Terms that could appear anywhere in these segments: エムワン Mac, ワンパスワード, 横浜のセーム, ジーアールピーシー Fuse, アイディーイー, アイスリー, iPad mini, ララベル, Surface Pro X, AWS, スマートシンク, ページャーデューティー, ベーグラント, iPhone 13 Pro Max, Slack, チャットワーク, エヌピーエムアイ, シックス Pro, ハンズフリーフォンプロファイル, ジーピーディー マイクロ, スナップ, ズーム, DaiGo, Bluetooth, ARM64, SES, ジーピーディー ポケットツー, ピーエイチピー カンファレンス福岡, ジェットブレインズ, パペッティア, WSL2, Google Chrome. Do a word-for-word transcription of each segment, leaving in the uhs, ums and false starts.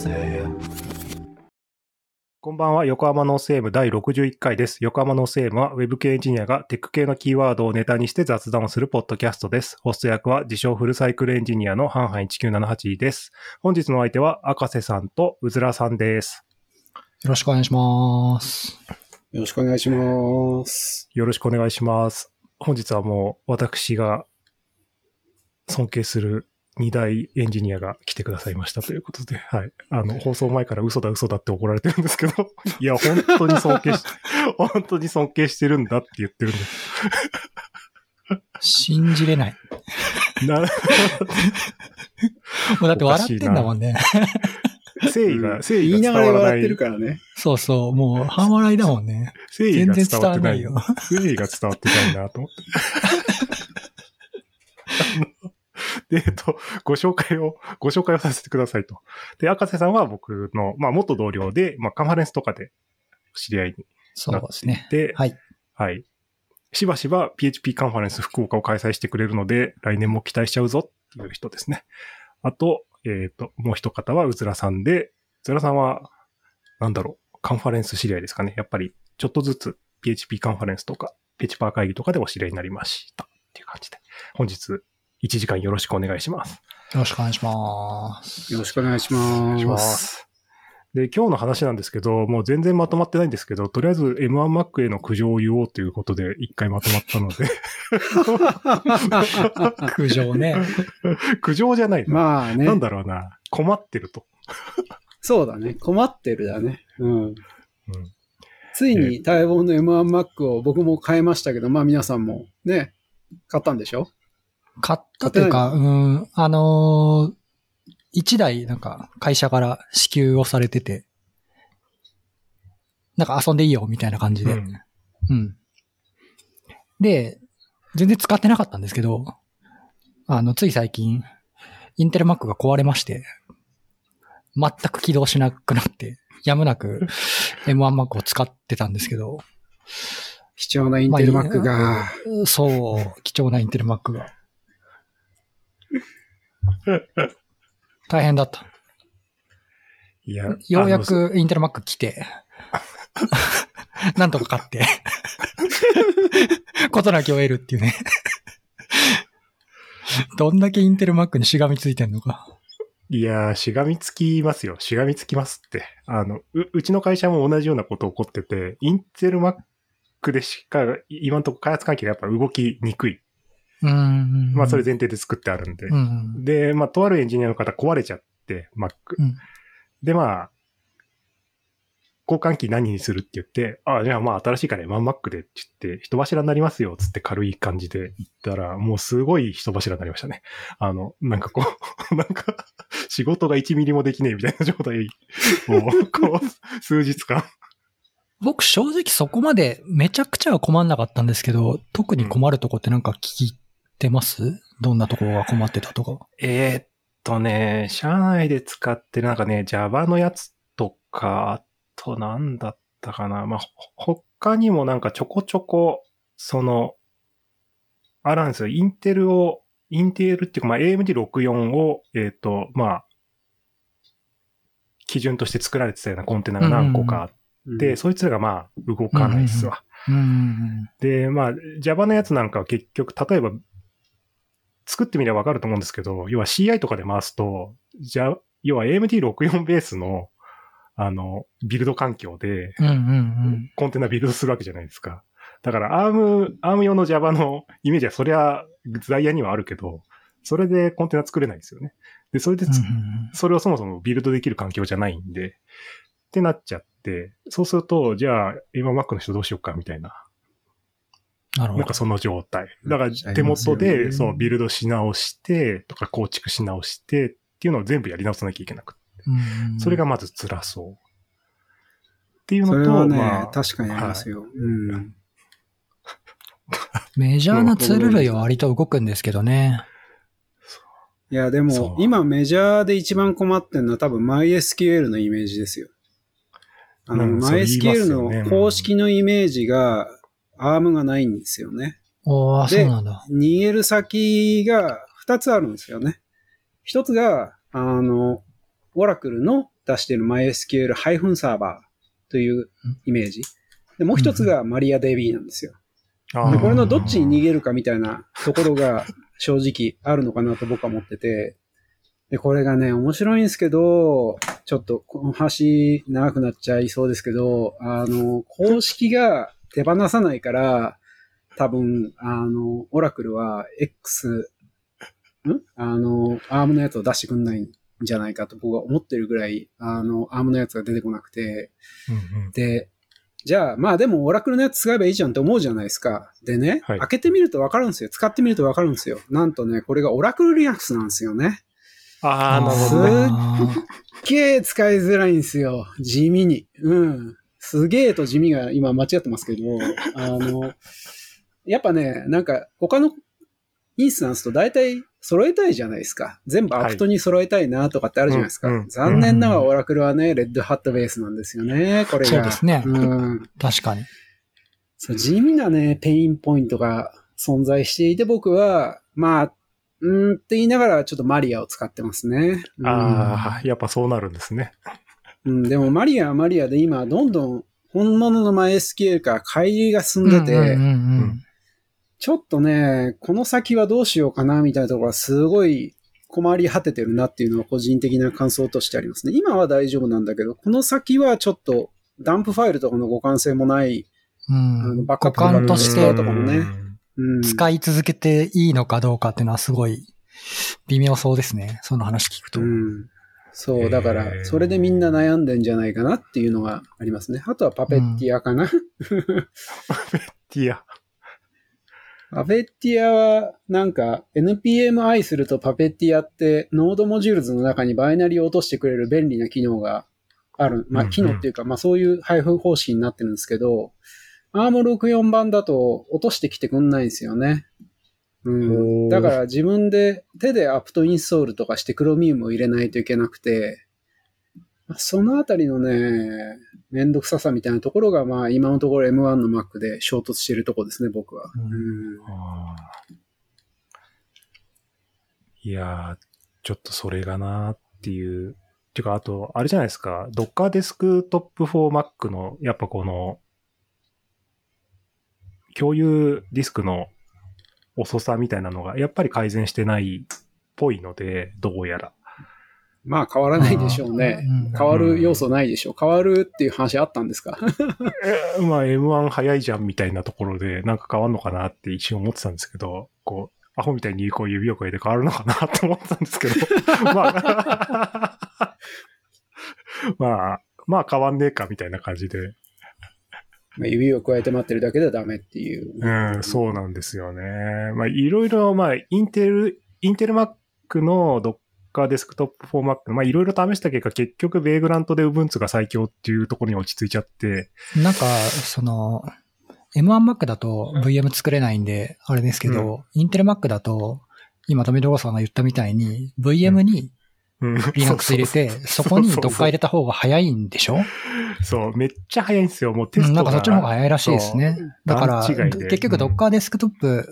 せ。こんばんは、横浜のセームだいろくじゅういっかいです。横浜のセームは Web 系エンジニアがテック系のキーワードをネタにして雑談をするポッドキャストです。ホスト役は自称フルサイクルエンジニアのハンハンいちきゅうななはちです。本日の相手は赤瀬さんとうずらさんです。よろしくお願いします。よろしくお願いします。よろしくお願いします。本日はもう私が尊敬するに大エンジニアが来てくださいましたということで、はい、あの放送前から嘘だ嘘だって怒られてるんですけど、いや本当に尊敬し本当に尊敬してるんだって言ってるんです。信じれない。なもうだって笑ってんだもんね。誠意が誠意が伝わらない。言いながら笑ってるからね。そうそう、もう半笑いだもんね。誠意が伝わってないよ。誠意が伝わってないなと思って。で、えっと、ご紹介を、ご紹介をさせてくださいと。で、赤瀬さんは僕の、まあ、元同僚で、まあ、カンファレンスとかで知り合いになっていて、そうですね。はい。はい。しばしば ピーエイチピー カンファレンス福岡を開催してくれるので、来年も期待しちゃうぞっていう人ですね。あと、えっと、もう一方はうずらさんで、うずらさんは、なんだろう、カンファレンス知り合いですかね。やっぱり、ちょっとずつ ピーエイチピー カンファレンスとか、ペチパー会議とかでお知り合いになりましたっていう感じで、本日、いちじかんよろしくお願いします。よろしくお願いします。よろしくお願いします。で、今日の話なんですけど、もう全然まとまってないんですけど、とりあえず エムワン Mac への苦情を言おうということで、一回まとまったので。苦情ね。苦情じゃないな。まあね。なんだろうな。困ってると。そうだね。困ってるだね。うん。うん、ついに待望の エムワン Mac を僕も買いましたけど、まあ皆さんもね、買ったんでしょ？買ったというか、うん、あのー、一台、なんか、会社から支給をされてて、なんか遊んでいいよ、みたいな感じで、うん。うん。で、全然使ってなかったんですけど、あの、つい最近、インテル Mac が壊れまして、全く起動しなくなって、やむなく エムワン Mac を使ってたんですけど、貴重なインテル Mac が、まあいいね、そう、貴重なインテル Mac が。大変だった。いや、ようやくインテル Mac 来て、なんとか買って、ことなきを得るっていうね。どんだけインテル Mac にしがみついてんのか。いやー、しがみつきますよ。しがみつきますって。あの、う、うちの会社も同じようなこと起こってて、インテル Mac でしか、今のところ開発環境がやっぱ動きにくい。うん、まあそれ前提で作ってあるんで、うん、でまあとあるエンジニアの方壊れちゃって Mac、うん、でまあ交換機何にするって言って、あじゃあまあ新しいから エムワンマック でって言って人柱になりますよつって軽い感じで言ったら、もうすごい人柱になりましたね。あのなんかこうなんか仕事がいちミリもできねえみたいな状態をこう数日間僕正直そこまでめちゃくちゃは困んなかったんですけど、特に困るとこってなんか聞き出ます？どんなところが困ってたとか。えー、っとね、社内で使ってるなんかね、Java のやつとか、あとなんだったかな。まあ、他にもなんかちょこちょこ、その、あらんですよ。インテルを、インテルっていうか、まあ、エーエムディーろくじゅうよん を、えー、っと、まあ、基準として作られてたようなコンテナが何個かあって、うんうん、そいつらがまあ、動かないっすわ。うんうんうん、で、まあ、Java のやつなんかは結局、例えば、作ってみればわかると思うんですけど、要は シーアイ とかで回すと、じゃ、要は エーエムディーろくじゅうよん ベースの、あの、ビルド環境で、うんうんうん、コンテナビルドするわけじゃないですか。だから、アーム、アーム 用の Java のイメージは、そりゃ、在野にはあるけど、それでコンテナ作れないですよね。で、それで、うんうんうん、それをそもそもビルドできる環境じゃないんで、ってなっちゃって、そうすると、じゃあ、今 Mac の人どうしようか、みたいな。なるほど。なんかその状態。だから手元で、ね、そう、ビルドし直して、とか構築し直してっていうのを全部やり直さなきゃいけなくて。うん、それがまず辛そう。っていうのと、それはね、まあ、確かにありますよ。はい、うん、メジャーなツール類は割と動くんですけどね。いや、でも、今メジャーで一番困ってるのは多分 MySQL のイメージですよ。あの、うん、MySQL の公式のイメージが、アームがないんですよね。おー、そうなんだ。逃げる先がふたつあるんですよね。ひとつが、あの、オラクルの出している MySQL ハイフンサーバーというイメージで、もう一つが MariaDB なんですよ。でこれのどっちに逃げるかみたいなところが正直あるのかなと僕は思ってて、でこれがね面白いんですけど、ちょっとこの話長くなっちゃいそうですけど、あの公式が手放さないから多分あのオラクルは X んあの アーム のやつを出してくんないんじゃないかと僕は思ってるぐらい、あの アーム のやつが出てこなくて、うんうん、でじゃあまあでもオラクルのやつ使えばいいじゃんって思うじゃないですか。でね、はい、開けてみるとわかるんですよ。使ってみるとわかるんですよ。なんとねこれがオラクルリラックスなんですよね。ああ、なるほど。すっげえ使いづらいんですよ。地味に。うん。すげえと地味が今間違ってますけど、あの、やっぱね、なんか他のインスタンスと大体揃えたいじゃないですか。全部アプトに揃えたいなとかってあるじゃないですか。はいうんうん、残念ながらオラクルはね、レッドハットベースなんですよね。これが。そうですね。うん、確かに。そう、地味なね、ペインポイントが存在していて、僕は、まあ、うんって言いながらちょっとマリアを使ってますね。うん、ああ、やっぱそうなるんですね。うん、でもマリアはマリアで今どんどん本物の MySQL から乖離が進んでて、うんうんうんうん、ちょっとね、この先はどうしようかなみたいなところはすごい困り果ててるなっていうのは個人的な感想としてありますね。今は大丈夫なんだけど、この先はちょっとダンプファイルとかの互換性もない、うん、あのバックアップとかのストアとかもね。うん、使い続けていいのかどうかっていうのはすごい微妙そうですね。その話聞くと。うん、そう、だから、それでみんな悩んでんじゃないかなっていうのがありますね。あとはパペッティアかな。うん、パペッティア。パペッティアは、なんか、エヌピーエムアイ するとパペッティアって、ノードモジュールズの中にバイナリーを落としてくれる便利な機能がある。まあ、機能っていうか、まあそういう配布方式になってるんですけど、アームろくじゅうよん 版だと落としてきてくんないんですよね。うん。だから自分で手でアプトインストールとかしてクロミウムを入れないといけなくて、そのあたりのね、めんどくささみたいなところが、まあ今のところ エムワン の Mac で衝突してるところですね、僕は。うん、あいやー、ちょっとそれがなーっていう。てか、あと、あれじゃないですか、Docker Desktop for Mac の、やっぱこの、共有ディスクの遅さみたいなのがやっぱり改善してないっぽいので、どうやらまあ変わらないでしょうね。変わる要素ないでしょう。変わるっていう話あったんですかえまあ エムワン 早いじゃんみたいなところでなんか変わるのかなって一瞬思ってたんですけど、こうアホみたいにこう指を越えて変わるのかなと思ってたんですけどまあまあまあ変わんねえかみたいな感じで、まあ、指を加えて待ってるだけではダメっていう。うん、そうなんですよね。まあ、いろいろ、まあ、インテル、インテル Mac の Docker デスクトップ for Mac、まあ、いろいろ試した結果、結局、ベーグラントで Ubuntu が最強っていうところに落ち着いちゃって。なんか、その、エムワン Mac だと ブイエム 作れないんで、あれですけど、うん、インテル Mac だと、今、富永さんが言ったみたいに、ブイエム に、うん、Linux 入れて、そこに Docker 入れた方が早いんでしょ？そう、めっちゃ早いんですよ。もうテストが。なんかそっちの方が早いらしいですね。だから、結局 Docker デスクトップ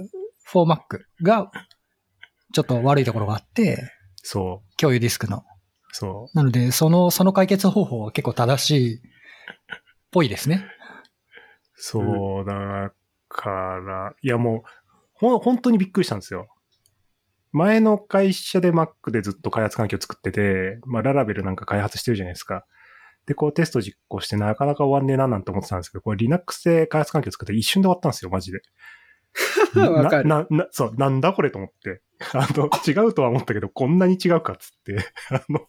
for Mac が、ちょっと悪いところがあって、そう。共有ディスクの。そう。なので、その、その解決方法は結構正しいっぽいですね。そう、だから、いやもう、ほ、本当にびっくりしたんですよ。前の会社で Mac でずっと開発環境作ってて、まあ、ララベルなんか開発してるじゃないですか。で、こうテスト実行してなかなか終わんねえななんて思ってたんですけど、これ Linux で開発環境作って一瞬で終わったんですよ、マジで。わかる。な、な、そう、なんだこれと思って。あの、違うとは思ったけど、こんなに違うかっつって。あの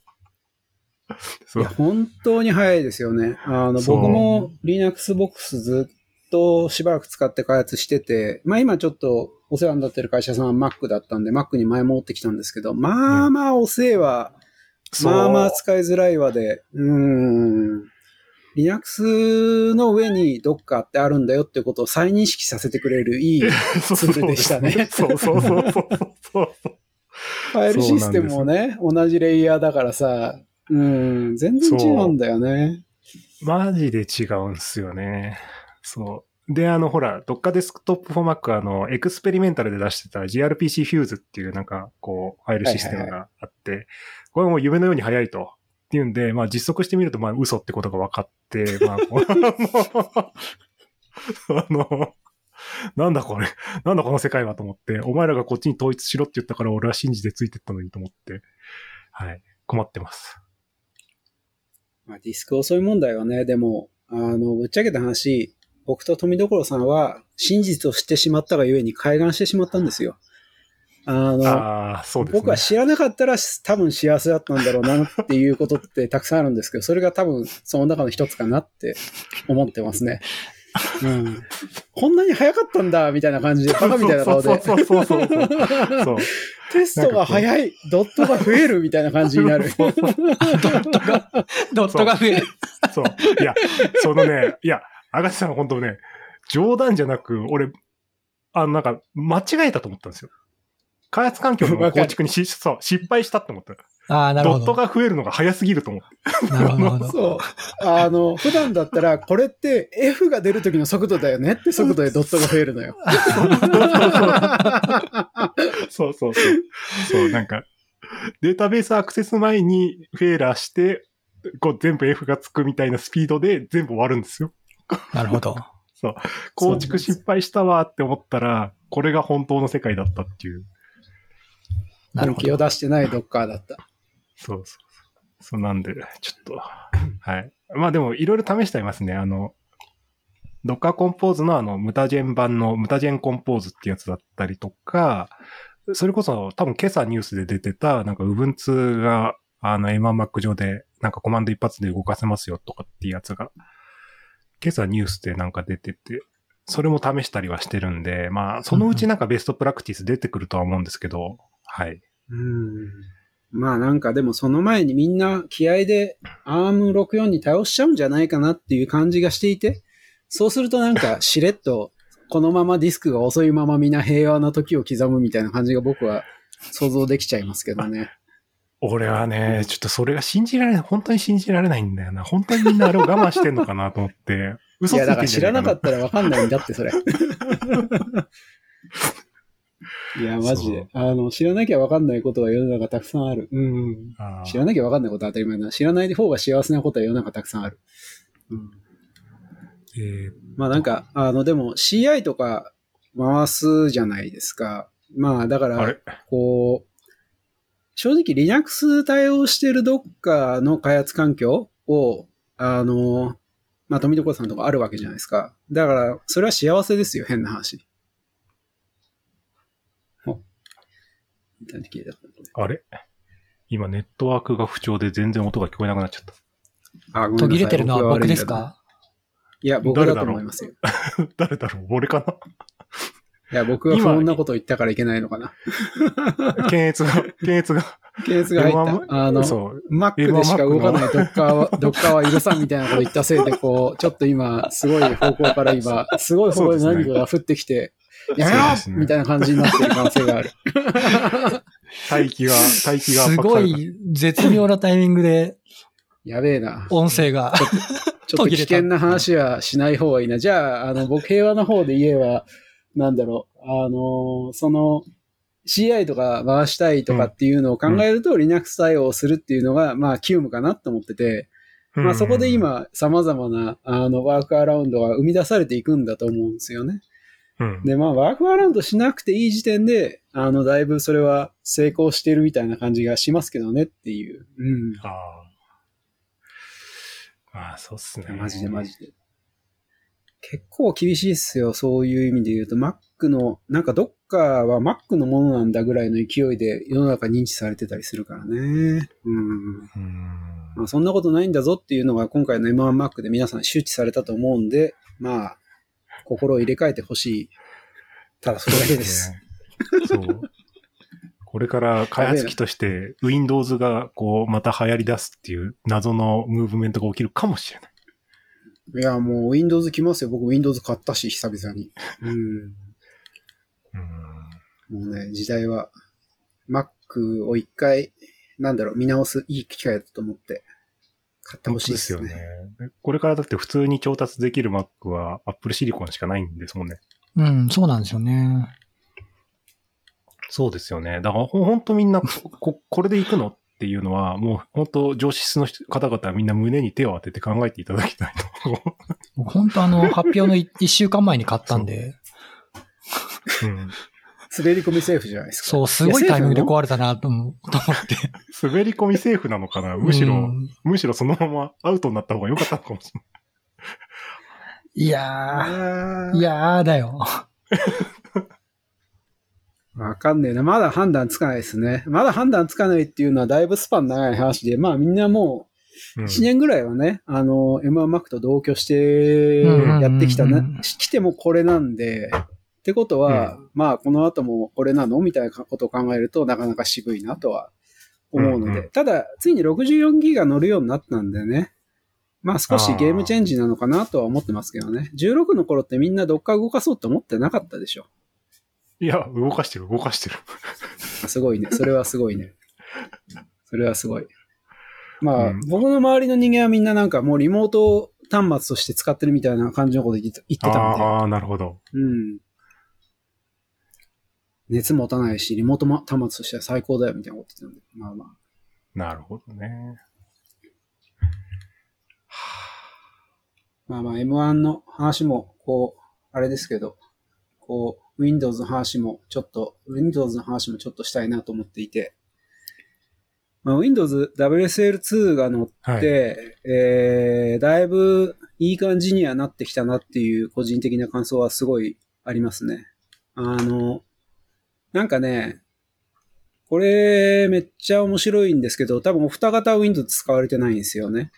そういや、本当に早いですよね。あの、僕も Linux Box ずっとしばらく使って開発してて、まあ今ちょっと、お世話になってる会社さんは Mac だったんで Mac に前戻ってきたんですけど、まあまあお世話、うん、まあまあ使いづらいわで、うーん、Linux の上に Docker ってあるんだよってことを再認識させてくれるいいツールでしたね。そうそうそうそうそう。ファイルシステムもね、同じレイヤーだからさ、うん、全然違うんだよね。マジで違うんすよね。そう。で、あの、ほら、Docker Desktop for Mac あの、エクスペリメンタルで出してた ジーアールピーシー Fuse っていうなんか、こう、ファイルシステムがあって、はいはいはい、これもう夢のように早いと。っていうんで、まあ実測してみると、まあ嘘ってことが分かって、まあ、あの、なんだこれ、なんだこの世界はと思って、お前らがこっちに統一しろって言ったから俺は信じてついてったのにと思って、はい、困ってます。まあ、ディスク遅い問題はね、でも、あの、ぶっちゃけた話、僕と富所さんは真実を知ってしまったがゆえに開眼してしまったんですよ。あのあそうです、ね、僕は知らなかったら多分幸せだったんだろうなっていうことってたくさんあるんですけど、それが多分その中の一つかなって思ってますね。うん、こんなに早かったんだみたいな感じでバカみたいな顔でテストが早いドットが増えるみたいな感じになるそうそうそうドットがドットが増えるそうそういやそのねいやあがしさんは本当ね冗談じゃなく俺あのなんか間違えたと思ったんですよ。開発環境の構築にしそう失敗したって思った。ああ、なるほど。ドットが増えるのが早すぎると思って。なるほど。そう。あの、普段だったら、これって F が出るときの速度だよねって速度でドットが増えるのよ。そうそうそう。そう、なんか、データベースアクセス前にフェーラーして、こう全部 F がつくみたいなスピードで全部終わるんですよ。なるほど。そう。構築失敗したわって思ったら、これが本当の世界だったっていう。本気を出してないドッカーだった。そうそうそう。そうなんで、ちょっと。はい。まあでも、いろいろ試してありますね。あの、ドッカーコンポーズのあの、ムタジェン版のムタジェンコンポーズってやつだったりとか、それこそ多分今朝ニュースで出てた、なんか Ubuntu があの エムワン Mac 上でなんかコマンド一発で動かせますよとかっていうやつが、今朝ニュースでなんか出てて、それも試したりはしてるんで、まあそのうちなんかベストプラクティス出てくるとは思うんですけど、はい。うん。まあなんかでもその前にみんな気合で アームろくじゅうよん に対応しちゃうんじゃないかなっていう感じがしていて、そうするとなんかしれっとこのままディスクが遅いままみんな平和な時を刻むみたいな感じが僕は想像できちゃいますけどね。俺はね、ちょっとそれが信じられない、本当に信じられないんだよな。本当にみんなあれを我慢してんのかなと思って。嘘ついてんじゃないかな。いやだから知らなかったらわかんないんだってそれ。いや、マジで。あの、知らなきゃわかんないことは世の中たくさんある。うん。知らなきゃわかんないことは当たり前だ。知らない方が幸せなことは世の中たくさんある。うん。えー、まあなんか、あの、でも シーアイ とか回すじゃないですか。まあだから、こう、正直 Linux 対応してる Docker の開発環境を、あの、まあ富所さんとかあるわけじゃないですか。だから、それは幸せですよ、変な話。あれ今ネットワークが不調で全然音が聞こえなくなっちゃった。あ、途切れてるのは僕ですか？いや、僕だと思いますよ。誰だろう？俺かな？いや、僕はそんなこと言ったからいけないのかな。検閲が、検閲が。検閲が入った。あの、Mac でしか動かない Docker は、Docker は許さんみたいなこと言ったせいで、こう、ちょっと今、すごい方向から今、すごい方向で何かが降ってきて、やめろ、ね、みたいな感じになってる可能性がある。待機が、待機が圧迫された。すごい絶妙なタイミングで。やべえな。音声が。ちょっと、ちょっと危険な話はしない方がいいな。じゃあ、あの、僕平和の方で言えば、なんだろう、あの、その、シーアイ とか回したいとかっていうのを考えると、うん、Linux 対応するっていうのが、まあ、急務かなと思ってて、うん、まあ、そこで今、様々な、あの、ワークアラウンドが生み出されていくんだと思うんですよね。で、まあ、ワークアラウンドしなくていい時点で、あの、だいぶそれは成功してるみたいな感じがしますけどねっていう。うん。ああ。まあ、そうっすね。マジでマジで。結構厳しいっすよ。そういう意味で言うと、Mac の、なんかどっかは Mac のものなんだぐらいの勢いで世の中認知されてたりするからね。うん。うんまあ、そんなことないんだぞっていうのが今回の エムワン Mac で皆さん周知されたと思うんで、まあ、心を入れ替えてほしい。ただそれだけです。そう。これから開発機として Windows がこうまた流行り出すっていう謎のムーブメントが起きるかもしれない。いやもう Windows 来ますよ。僕 Windows 買ったし久々に。うん。うんもうね時代は Mac を一回なんだろう見直すいい機会だと思って。買ってほしいですね。ですよね。これからだって普通に調達できる Mac は Apple Silicon しかないんですもんね。うん、そうなんですよね。そうですよね。だからほんとみんなこ、これで行くのっっていうのは、もう本当上質の方々はみんな胸に手を当てて考えていただきたいと。本当あの、発表のいっしゅうかんまえに買ったんで。うん、滑り込みセーフじゃないですか。そう、すごいタイミングで壊れたなと思って。滑り込みセーフなのかな、むしろ、うん、むしろそのままアウトになった方が良かったのかもしれない。いやー、いやーだよ。わかんねえな。まだ判断つかないですね。まだ判断つかないっていうのはだいぶスパン長い話で、まあみんなもういちねんぐらいはね、うん、あの、エムワン Mac と同居してやってきたな、来てもこれなんで、ってことは、うん、まあこの後もこれなのみたいなことを考えるとなかなか渋いなとは思うので、うんうん、ただついに ろくじゅうよんギガバイト 乗るようになったんでね。まあ少しゲームチェンジなのかなとは思ってますけどね。じゅうろくの頃ってみんなどっか動かそうと思ってなかったでしょ。いや、動かしてる、動かしてる。すごいね。それはすごいね。それはすごい。まあ、うん、僕の周りの人間はみんななんかもうリモート端末として使ってるみたいな感じのこと言ってたんで。ああ、なるほど。うん。熱も持たないし、リモート端末としては最高だよみたいなこと言ってたんで。まあまあ。なるほどね。まあまあ エムワン の話もこうあれですけど、こう Windows の話もちょっと Windows の話もちょっとしたいなと思っていて、まあ、Windows ダブリューエスエルツー が乗って、はいえー、だいぶいい感じにはなってきたなっていう個人的な感想はすごいありますね。あのなんかね、これめっちゃ面白いんですけど、多分お二方 Windows 使われてないんですよね。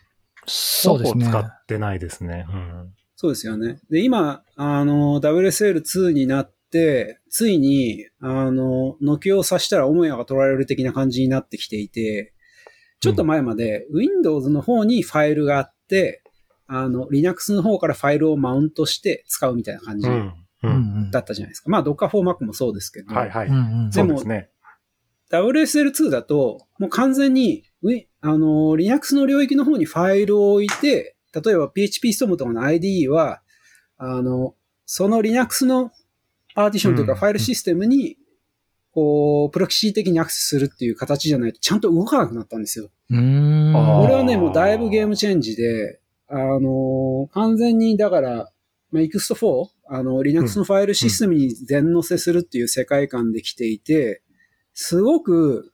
そうですね。使ってないですね。うん、そうですよね。で、今、あの、ダブリューエスエルツー になって、ついに、あの、軒を刺したら母屋が取られる的な感じになってきていて、ちょっと前まで、うん、Windows の方にファイルがあって、あの、Linux の方からファイルをマウントして使うみたいな感じだったじゃないですか。うんうん、まあ、Docker for Mac もそうですけど。はいはい。でも、ね、ダブリューエスエルツー だと、もう完全に、あの、Linux の領域の方にファイルを置いて、例えば PHPStorm とかの アイディーイー は、あの、その Linux のパーティションというかファイルシステムに、こう、プロキシー的にアクセスするっていう形じゃないとちゃんと動かなくなったんですよ。うーん。これはね、もうだいぶゲームチェンジで、あの、完全にだから、まあ、イクストフォー、あの、Linux のファイルシステムに全乗せするっていう世界観で来ていて、すごく、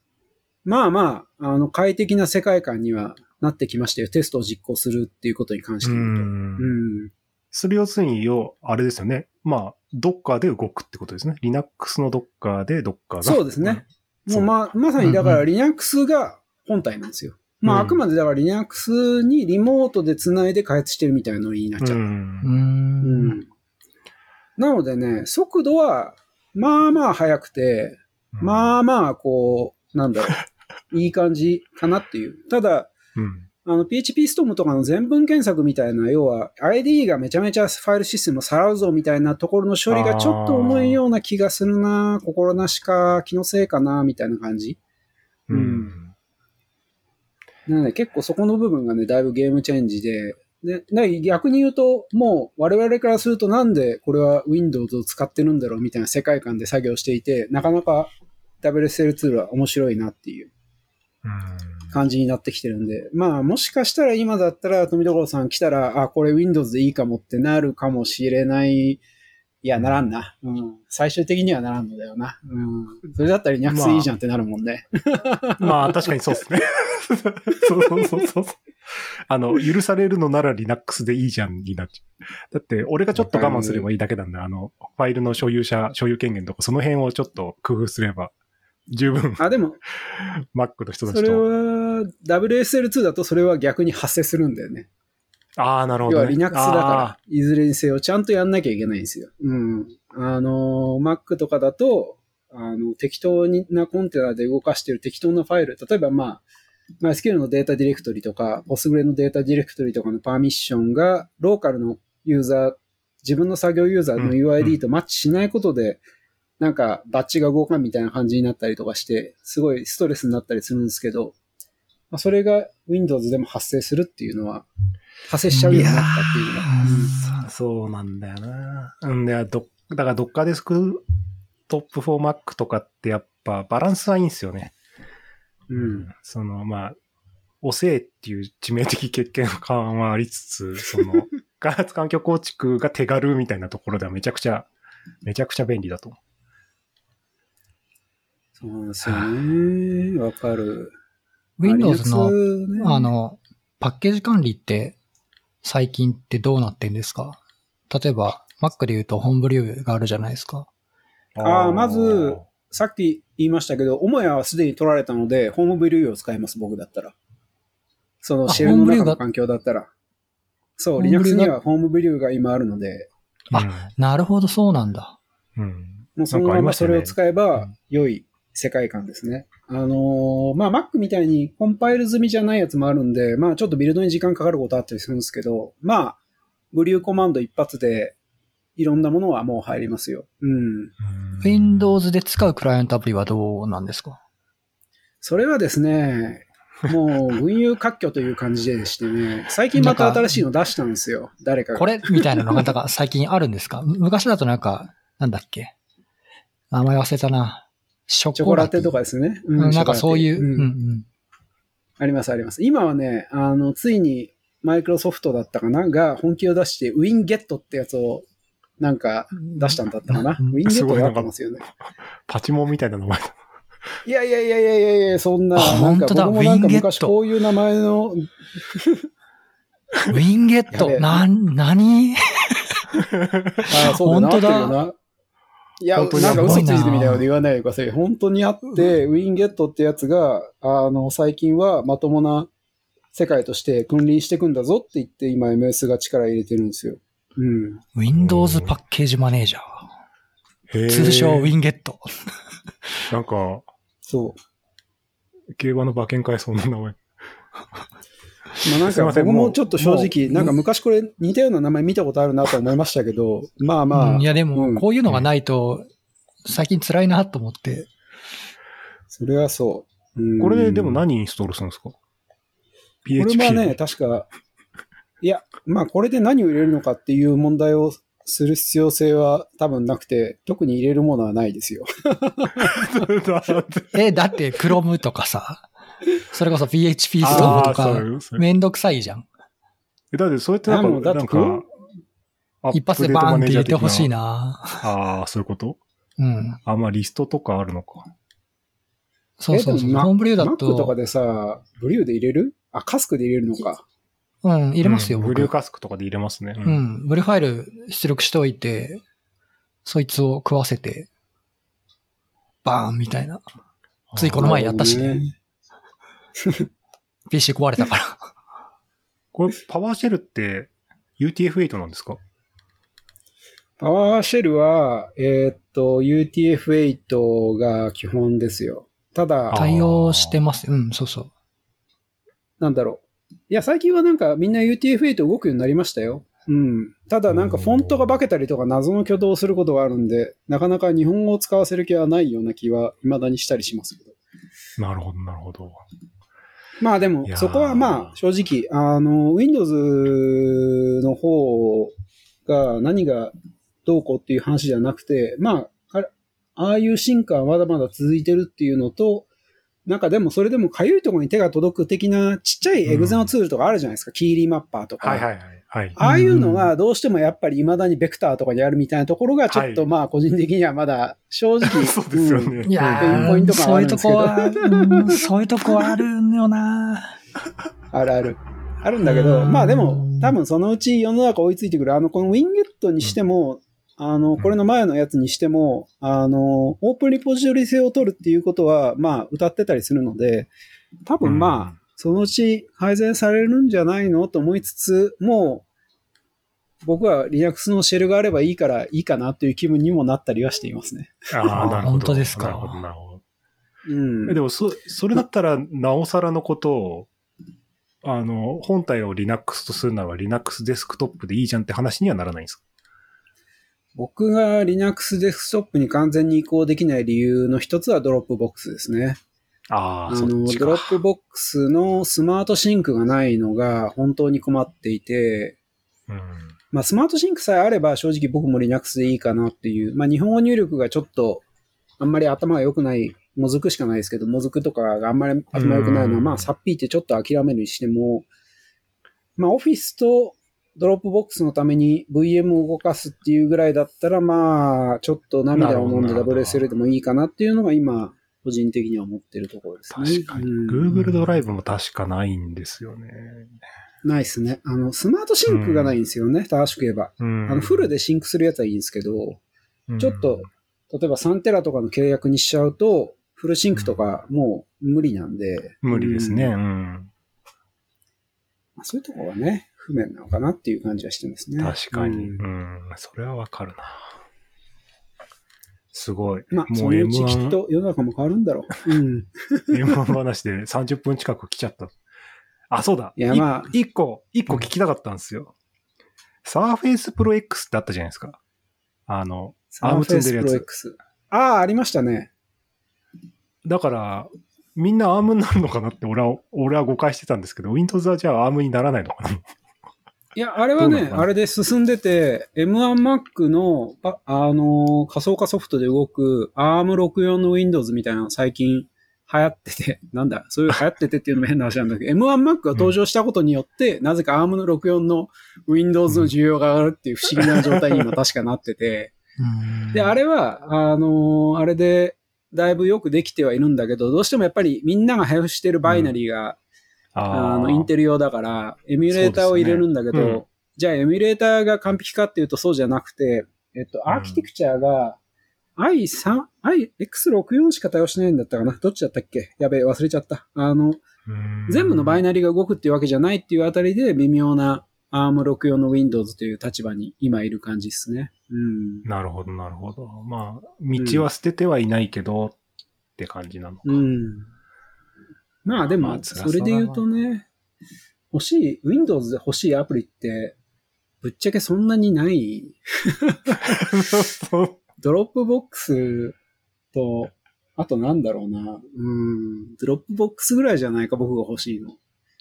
まあまあ、あの、快適な世界観にはなってきましたよ。テストを実行するっていうことに関して言うと。うん。うん。それ要するに、要、あれですよね。まあ、Docker で動くってことですね。Linux の Docker で Docker が。そうですね。もうま、まさにだから Linux が本体なんですよ。うん、まあ、あくまでだから Linux にリモートで繋いで開発してるみたいなのになっちゃう。うん。うん。なのでね、速度は、まあまあ速くて、うん、まあまあ、こう、なんだろう。いい感じかなっていう。ただ、うん、あの、PHPStorm とかの全文検索みたいな、要は アイディーイー がめちゃめちゃファイルシステムをさらうぞみたいなところの処理がちょっと重いような気がするな、心なしか、気のせいかな、みたいな感じ。うん。うん、なので結構そこの部分がね、だいぶゲームチェンジで、で、逆に言うと、もう我々からするとなんでこれは Windows を使ってるんだろうみたいな世界観で作業していて、なかなか ダブリューエスエルツー は面白いなっていう。感じになってきてるんで、まあもしかしたら今だったら富所さん来たら、あ、これ Windows でいいかもってなるかもしれない。いや、ならんな。うん。最終的にはならんのだよな。うん。それだったら Linux いいじゃんってなるもんね。まあ、まあ、確かにそうですね。そうそうそうそう。あの、許されるのなら Linux でいいじゃんになっちゃう。だって、俺がちょっと我慢すればいいだけなんだ。あの、ファイルの所有者、所有権限とか、その辺をちょっと工夫すれば。十分。あ、でも、Mac の人たちと。それは、ダブリューエスエルツー だとそれは逆に発生するんだよね。ああ、なるほど、ね。要は Linux だから、いずれにせよちゃんとやんなきゃいけないんですよ。うん。あの、Mac とかだと、あの、適当なコンテナで動かしてる適当なファイル。例えば、まあ、MySQL のデータディレクトリとか、Postgre のデータディレクトリとかのパーミッションが、ローカルのユーザー、自分の作業ユーザーの ユーアイディー とマッチしないことで、うんうんなんかバッチが動かんみたいな感じになったりとかして、すごいストレスになったりするんですけど、まあ、それが Windows でも発生するっていうのは、発生しちゃうようになったっていうのは、うん。そうなんだよな。うん、だから Docker デスクトップ for Mac とかってやっぱバランスはいいんですよね。うん、そのまあ遅えっていう致命的欠陥はありつつ、その開発環境構築が手軽みたいなところではめちゃくちゃめちゃくちゃ便利だと思う。そうですね、わかる。Windows の、ね、あのパッケージ管理って最近ってどうなってんですか？例えば Mac でいうとホームブリューがあるじゃないですか。ああ、まずさっき言いましたけど、母屋はすでに取られたのでホームブリューを使います僕だったら。そのシェルの中の環境だったら、そう Linux にはホームブリューが今あるので。あ、うん、なるほど、そうなんだ。うん。もうそのままそれを使えば良い世界観ですね。あのー、まあ Mac みたいにコンパイル済みじゃないやつもあるんで、まあちょっとビルドに時間かかることあったりするんですけど、まあブリューコマンド一発でいろんなものはもう入りますよ。うん。Windows で使うクライアントアプリはどうなんですか？それはですね、もう群雄割拠という感じでしてね、最近また新しいの出したんですよ、誰かが。これみたいなのが最近あるんですか？昔だとなんか、なんだっけ、名前忘れたな。ショコラテとかですね。うん、なんかそういう、うんうん。ありますあります。今はね、あの、ついにマイクロソフトだったかなが本気を出して、Winget ってやつをなんか出したんだったかな。Winget がやってますよね。パチモンみたいな名前だ。いやいやいやいやいやいや、そんな、なんか僕もなんか昔こういう名前のウィンゲットな、なにああ、そうだ、本当だ。いや、なんか嘘ついてみたいなこと言わないでください。本当にあって、ウィンゲットってやつが、あの、最近はまともな世界として君臨してくんだぞって言って、今 エムエス が力入れてるんですよ。うん。Windows パッケージマネージャー。へー。通称ウィンゲット。なんか、そう。競馬の馬券買えそうな名前。まあなんか僕もちょっと正直、なんか昔これ似たような名前見たことあるなと思いましたけど、まあまあ。うん、いやでも、こういうのがないと、最近辛いなと思って。うん、それはそう、うん。これでも何インストールするんですか？ ピーエイチピー。これはね、確か、いや、まあこれで何を入れるのかっていう問題を、する必要性は多分なくて、特に入れるものはないですよ。え、だって、Chrome とかさ、それこそ ピーエイチピーストーム とか、めんどくさいじゃん。え、だって、そうやってなんか、なんか、一発でバーンって入れてほしいな。ああ、そういうこと？うん。あ、まあ、リストとかあるのか。そうそうそう。ホームブリューだと。Mac とかでさ、ブリューで入れる？あ、カスクで入れるのか。うん、入れますよ、うん、僕。ブリューカスクとかで入れますね。うん。うん、ブリューファイル出力しておいて、そいつを食わせて、バーンみたいな。ついこの前やったしね。ねピーシー 壊れたから。これ、パワーシェルって ユーティーエフエイト なんですか？パワーシェルは、えー、っと、ユーティーエフエイト が基本ですよ。ただ。対応してます。うん、そうそう。なんだろう。いや、最近はなんかみんな ユーティーエフエイト 動くようになりましたよ。うん。ただなんかフォントが化けたりとか謎の挙動をすることがあるんで、なかなか日本語を使わせる気はないような気は未だにしたりしますけど。なるほど、なるほど。まあでも、そこはまあ正直、あの、Windows の方が何がどうこうっていう話じゃなくて、まあ、ああいう進化はまだまだ続いてるっていうのと、なんかでもそれでも痒いところに手が届く的なちっちゃいエグゼのツールとかあるじゃないですか、うん、キーリーマッパーとか、はいはいはいはい、ああいうのがどうしてもやっぱり未だにベクターとかにあるみたいなところがちょっとまあ個人的にはまだ正直、はい、そうですよね、うん、いやーポイント感はあるんですけど、そういうとこは、うん、そういうとこはあるんよなあるあるあるんだけど、まあでも多分そのうち世の中追いついてくる。あのこの Winget にしても、うん、あの、これの前のやつにしても、あの、オープンリポジトリ性を取るっていうことは、まあ、歌ってたりするので、多分まあ、そのうち改善されるんじゃないのと思いつつ、もう、僕は Linux のシェルがあればいいからいいかなという気分にもなったりはしていますね。ああ、なるほど。本当ですか。なるほど、なるほど。うん。でも、そ、それだったら、なおさらのことを、あの、本体を Linux とするなら Linux デスクトップでいいじゃんって話にはならないんですか？僕が Linux デスクトップに完全に移行できない理由の一つはドロップボックスですね。ああ、そうですか。ドロップボックスのスマートシンクがないのが本当に困っていて、うん、まあスマートシンクさえあれば正直僕も Linux でいいかなっていう、まあ日本語入力がちょっとあんまり頭が良くないもずくしかないですけど、もずくとかがあんまり頭良くないのは、まあ、さっぴいてちょっと諦めるにしても、まあ、オフィスとドロップボックスのために ブイエム を動かすっていうぐらいだったら、まあ、ちょっと涙を飲んで ダブリューエスエル でもいいかなっていうのが今、個人的には思ってるところですね。確かに。Google ドライブも確かないんですよね。ないですね。あの、スマートシンクがないんですよね。正しく言えば。あの、フルでシンクするやつはいいんですけど、ちょっと、例えばさんテラとかの契約にしちゃうと、フルシンクとかもう無理なんで。無理ですね。うん。そういうところはね、不便なのかなっていう感じはしてますね。確かに。うん。それはわかるな。すごい。まあ、もう エムワン そのうちきっと世の中も変わるんだろう。うん。エムワン 話でさんじゅっぷん近く来ちゃった。あ、そうだ。いや、まあ。一個、一個聞きたかったんですよ。Surface Pro X ってあったじゃないですか。あの、アーム積んでるやつ。Surface Pro X。ああ、ありましたね。だから、みんな アーム になるのかなって俺は、俺は誤解してたんですけど、Windows はじゃあ アーム にならないのかな。いや、あれはね、あれで進んでて、エムワン Mac の、あの、仮想化ソフトで動く アームろくじゅうよん の Windows みたいなの最近流行ってて、なんだ、そういう流行っててっていうのも変な話なんだけど、エムワン Mac が登場したことによって、うん、なぜか アーム のろくじゅうよんの Windows の需要が上がるっていう不思議な状態に今確かなってて、うん、で、あれは、あの、あれで、だいぶよくできてはいるんだけど、どうしてもやっぱりみんなが配布してるバイナリーが、うん、あ, あのインテル用だからエミュレーターを入れるんだけど、ねうん、じゃあエミュレーターが完璧かっていうとそうじゃなくて、えっとアーキテクチャが アイスリー、アイエックスろくじゅうよん しか対応しないんだったかな、どっちだったっけ、やべえ忘れちゃった。あの全部のバイナリーが動くっていうわけじゃないっていうあたりで微妙な アームろくじゅうよん の Windows という立場に今いる感じですね。うん、なるほど、なるほど。まあ、道は捨ててはいないけど、うん、って感じなのか。うん、まあでも、それで言うとね、欲しい、Windows で欲しいアプリって、ぶっちゃけそんなにない。ドロップボックスと、あとなんだろうな。うん、ドロップボックスぐらいじゃないか、僕が欲しいの。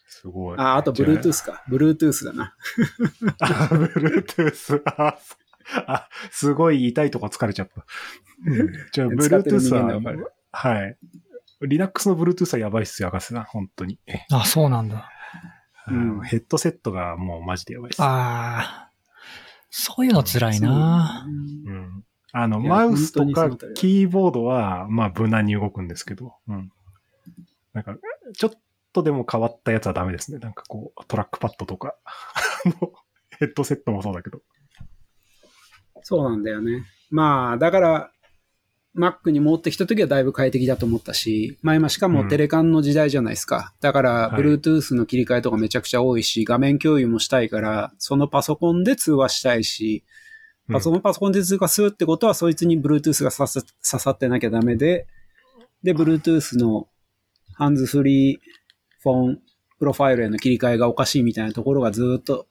すごい。あ、あと Bluetooth か。Bluetooth だな。あ、Bluetooth。あ、すごい痛いとこ疲れちゃった。じゃあ、Bluetooth は、はい。Linux の Bluetooth はやばいっすよ、博士さん、本当に。あ、そうなんだ。うん、ヘッドセットがもうマジでやばいっす。ああ。そういうの辛いな、うんうん、あの、マウスとかキーボードは、まあ、無難に動くんですけど、うん。なんか、ちょっとでも変わったやつはダメですね。なんかこう、トラックパッドとか、ヘッドセットもそうだけど。そうなんだよね。まあ、だから、Mac に戻ってきたときはだいぶ快適だと思ったし、まあ今しかもテレカンの時代じゃないですか。だから、Bluetooth の切り替えとかめちゃくちゃ多いし、画面共有もしたいから、そのパソコンで通話したいし、そのパソコンで通話するってことは、そいつに Bluetooth が刺さってなきゃダメで、で、Bluetooth のハンズフリーフォンプロファイルへの切り替えがおかしいみたいなところがずっと、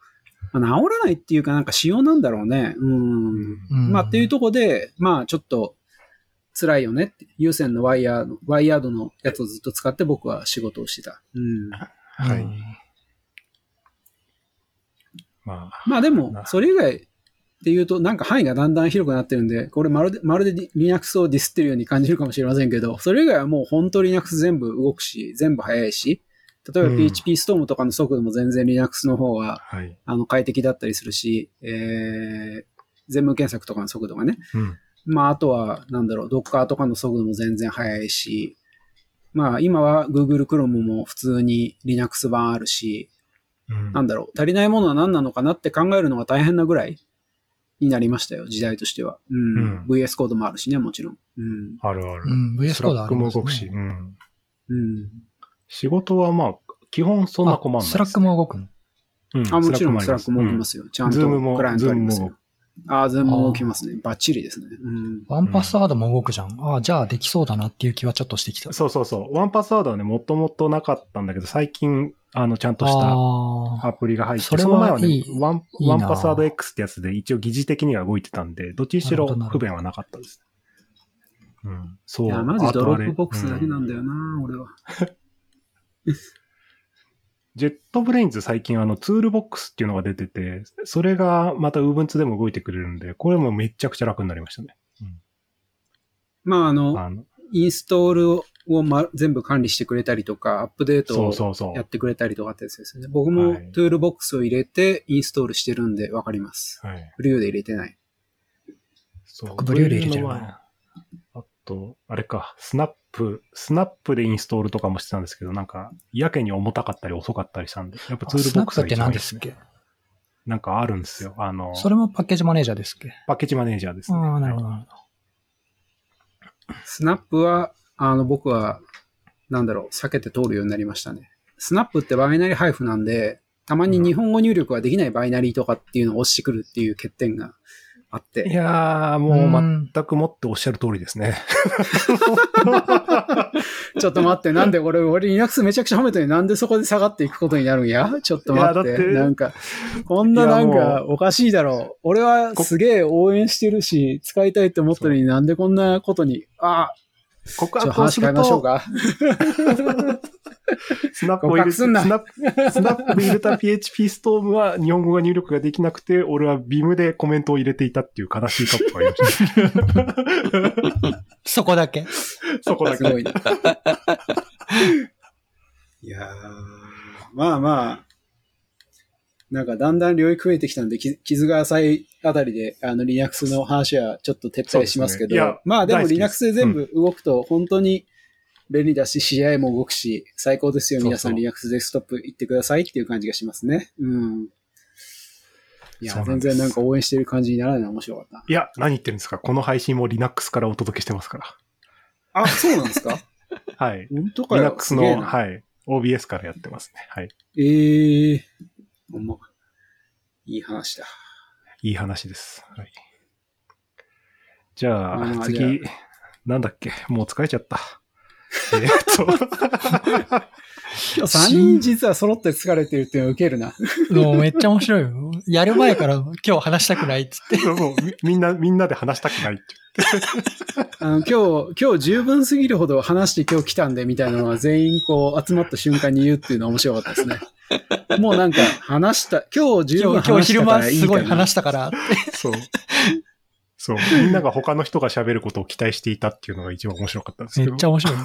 治らないっていうかなんか仕様なんだろうね。うん。うん、まあっていうとこで、まあちょっと辛いよねって。有線のワイヤー、ワイヤードのやつをずっと使って僕は仕事をしてた。うん。はい。うん、まあ。まあでも、それ以外っていうとなんか範囲がだんだん広くなってるんで、これまるで、まるで Linux をディスってるように感じるかもしれませんけど、それ以外はもう本当 Linux 全部動くし、全部早いし、例えば ピーエイチピーストーム とかの速度も全然 Linux の方が、はい、あの快適だったりするし、えー、全文検索とかの速度がね。うん、まあ、あとは、なんだろう、Docker とかの速度も全然速いし、まあ、今は Google Chrome も普通に Linux 版あるし、うん、なんだろう、足りないものは何なのかなって考えるのが大変なぐらいになりましたよ、時代としては。うんうん、ブイエス コードもあるしね、もちろん。うん、あるある。うん、ブイエス コードある、ね。Slack も動くし。うん。うん仕事はまあ、基本そんな困んないです、ね。スラックも動くの、うん、あ、もちろんスラックも動きますよ。うん、ちゃんとクライアントありますよ。あ、ズームも動きますね。バッチリですね。うん、ワンパスワードも動くじゃん。あ、じゃあできそうだなっていう気はちょっとしてきた。そうそうそう。ワンパスワードはね、もともとなかったんだけど、最近、あの、ちゃんとしたアプリが入って、それはその前はねいいワン、いいワンパスワード X ってやつで一応疑似的には動いてたんで、どっちにしろ不便はなかったです。うん。そう。いや、マジドロップボックスだけなんだよな、うん、俺は。ジェットブレインズ最近あのツールボックスっていうのが出てて、それがまた Ubuntu でも動いてくれるんで、これもめちゃくちゃ楽になりましたね。うん、まああの、あのインストールをを、ま、全部管理してくれたりとか、アップデートをやってくれたりとかってやつですね。そうそうそう僕もトゥールボックスを入れてインストールしてるんでわかります。はい、ブリューで入れてない。そう僕ブリューで入れてるな。あと、あれか、スナップ、スナップでインストールとかもしてたんですけど、なんか、やけに重たかったり遅かったりしたんで、やっぱトゥールボックスが一番いいですね。スナップって何ですっけ？なんかあるんですよ。あの、それもパッケージマネージャーですっけ？パッケージマネージャーですね。ああ、なるほど。スナップは、あの、僕は、なんだろう、避けて通るようになりましたね。スナップってバイナリ配布なんで、たまに日本語入力ができないバイナリとかっていうのを押してくるっていう欠点があって。うん、いやー、もう全くもっておっしゃる通りですね。ちょっと待って、なんで俺、俺 Linux めちゃくちゃ褒めてるのになんでそこで下がっていくことになるんや？ちょっと待って。ってなんか、こんななんかおかしいだろう。俺はすげえ応援してるし、使いたいって思ったのになんでこんなことに、ああ、告白をするとスナップを入れた、スナップ入れた ピーエイチピーストーム は日本語が入力ができなくて、俺はビームでコメントを入れていたっていう悲しいカップがありました。そこだけそこだけ。すごいな。いやー、まあまあ、なんかだんだん領域増えてきたんで、傷が浅いあたりで、あの Linux の話はちょっと撤退しますけど、ね、まあでも Linux で全部動くと本当に便利だし、シーアイ も動くし、最高ですよ。皆さん Linux デスクトップ行ってくださいっていう感じがしますね。うん。いや、全然なんか応援してる感じにならないの面白かった。いや、何言ってるんですか。この配信も Linux からお届けしてますから。あ、そうなんですかはい。本当かよ。Linux の、はい。オービーエス からやってますね。はい。ええー。ほんま、いい話だ。いい話です。はい。じゃあ、次、なんだっけ？もう疲れちゃった。えっと。今日さんにん実は揃って疲れてるっていうのはウケるな。もうめっちゃ面白いよ。やる前から今日話したくないっつって。そうそうみんな、みんなで話したくないって言って。あの今日、今日十分すぎるほど話して今日来たんでみたいなのは全員こう集まった瞬間に言うっていうのは面白かったですね。もうなんか話した、今日十分話したからいい。今日昼間すごい話したからって。そう。そう。みんなが他の人が喋ることを期待していたっていうのが一番面白かったんですけど。めっちゃ面白い。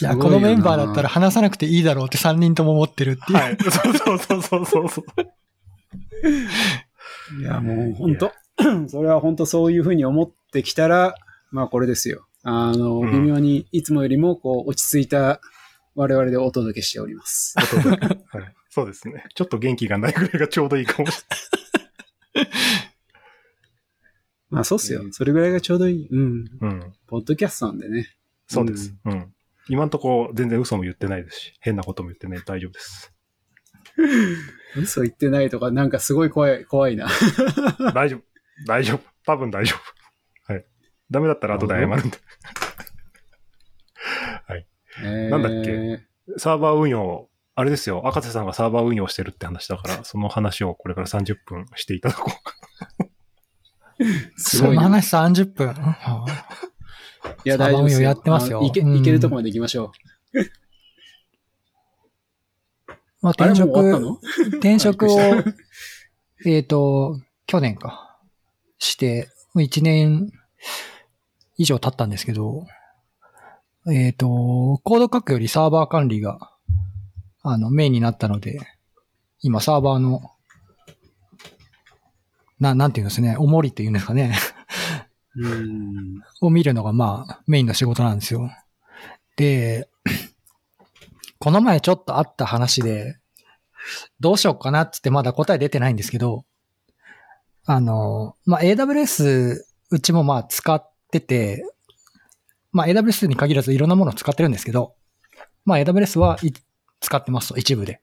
いや、このメンバーだったら話さなくていいだろうってさんにんとも思ってるっていう。はい。そうそうそうそうそう。いや、もう本当それは本当そういうふうに思ってきたら、まあこれですよ。あの、微妙にいつもよりもこう落ち着いた我々でお届けしております。お届け。はい。そうですね。ちょっと元気がないぐらいがちょうどいいかもしれない。まあそうっすよ、えー。それぐらいがちょうどいい。うん。うん。ポッドキャストなんでね。そうです。うん。うん今んとこ全然嘘も言ってないですし、変なことも言ってない。大丈夫です。嘘言ってないとか、なんかすごい怖い、怖いな。大丈夫。大丈夫。多分大丈夫。はい。ダメだったら後で謝るんで。はい、えー。なんだっけ。サーバー運用、あれですよ。赤瀬さんがサーバー運用してるって話だから、その話をこれからさんじゅっぷんしていただこうか。すごい。その話さんじゅっぷん。いや、大丈夫ですよ。やってますよ。いけ、いけるとこまで行きましょう。うん、まあ、転職、転職を、えっと、去年か、して、いちねん以上経ったんですけど、えっと、コード書くよりサーバー管理が、あの、メインになったので、今サーバーの、な、なんていうんですね、おもりっていうんですかね。うんを見るのがまあメインの仕事なんですよ。で、この前ちょっとあった話で、どうしようかなってってまだ答え出てないんですけど、あの、まあ エーダブリューエス うちもまあ使ってて、まあ エーダブリューエス に限らずいろんなものを使ってるんですけど、まあ エーダブリューエス は使ってますと一部で。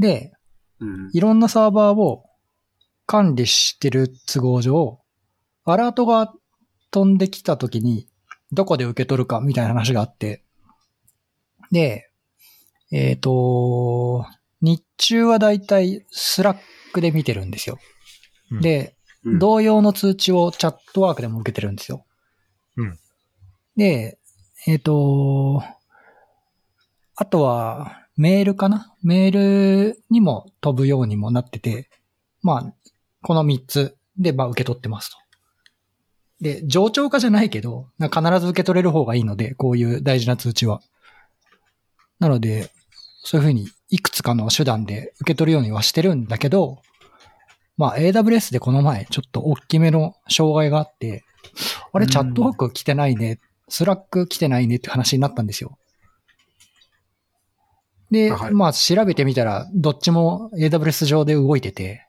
で、うん、いろんなサーバーを管理してる都合上、アラートが飛んできたときに、どこで受け取るかみたいな話があって。で、えっと、日中はだいたいスラックで見てるんですよ。うん、で、うん、同様の通知をチャットワークでも受けてるんですよ。うん、で、えっと、あとはメールかな？メールにも飛ぶようにもなってて、まあ、このみっつで、まあ、受け取ってますと。で、冗長化じゃないけど、なんか必ず受け取れる方がいいので、こういう大事な通知は。なので、そういうふうにいくつかの手段で受け取るようにはしてるんだけど、まあ エーダブリューエス でこの前ちょっと大きめの障害があって、あれチャットワーク来てないね、スラック来てないねって話になったんですよ。で、はい、まあ調べてみたらどっちも エーダブリューエス 上で動いてて、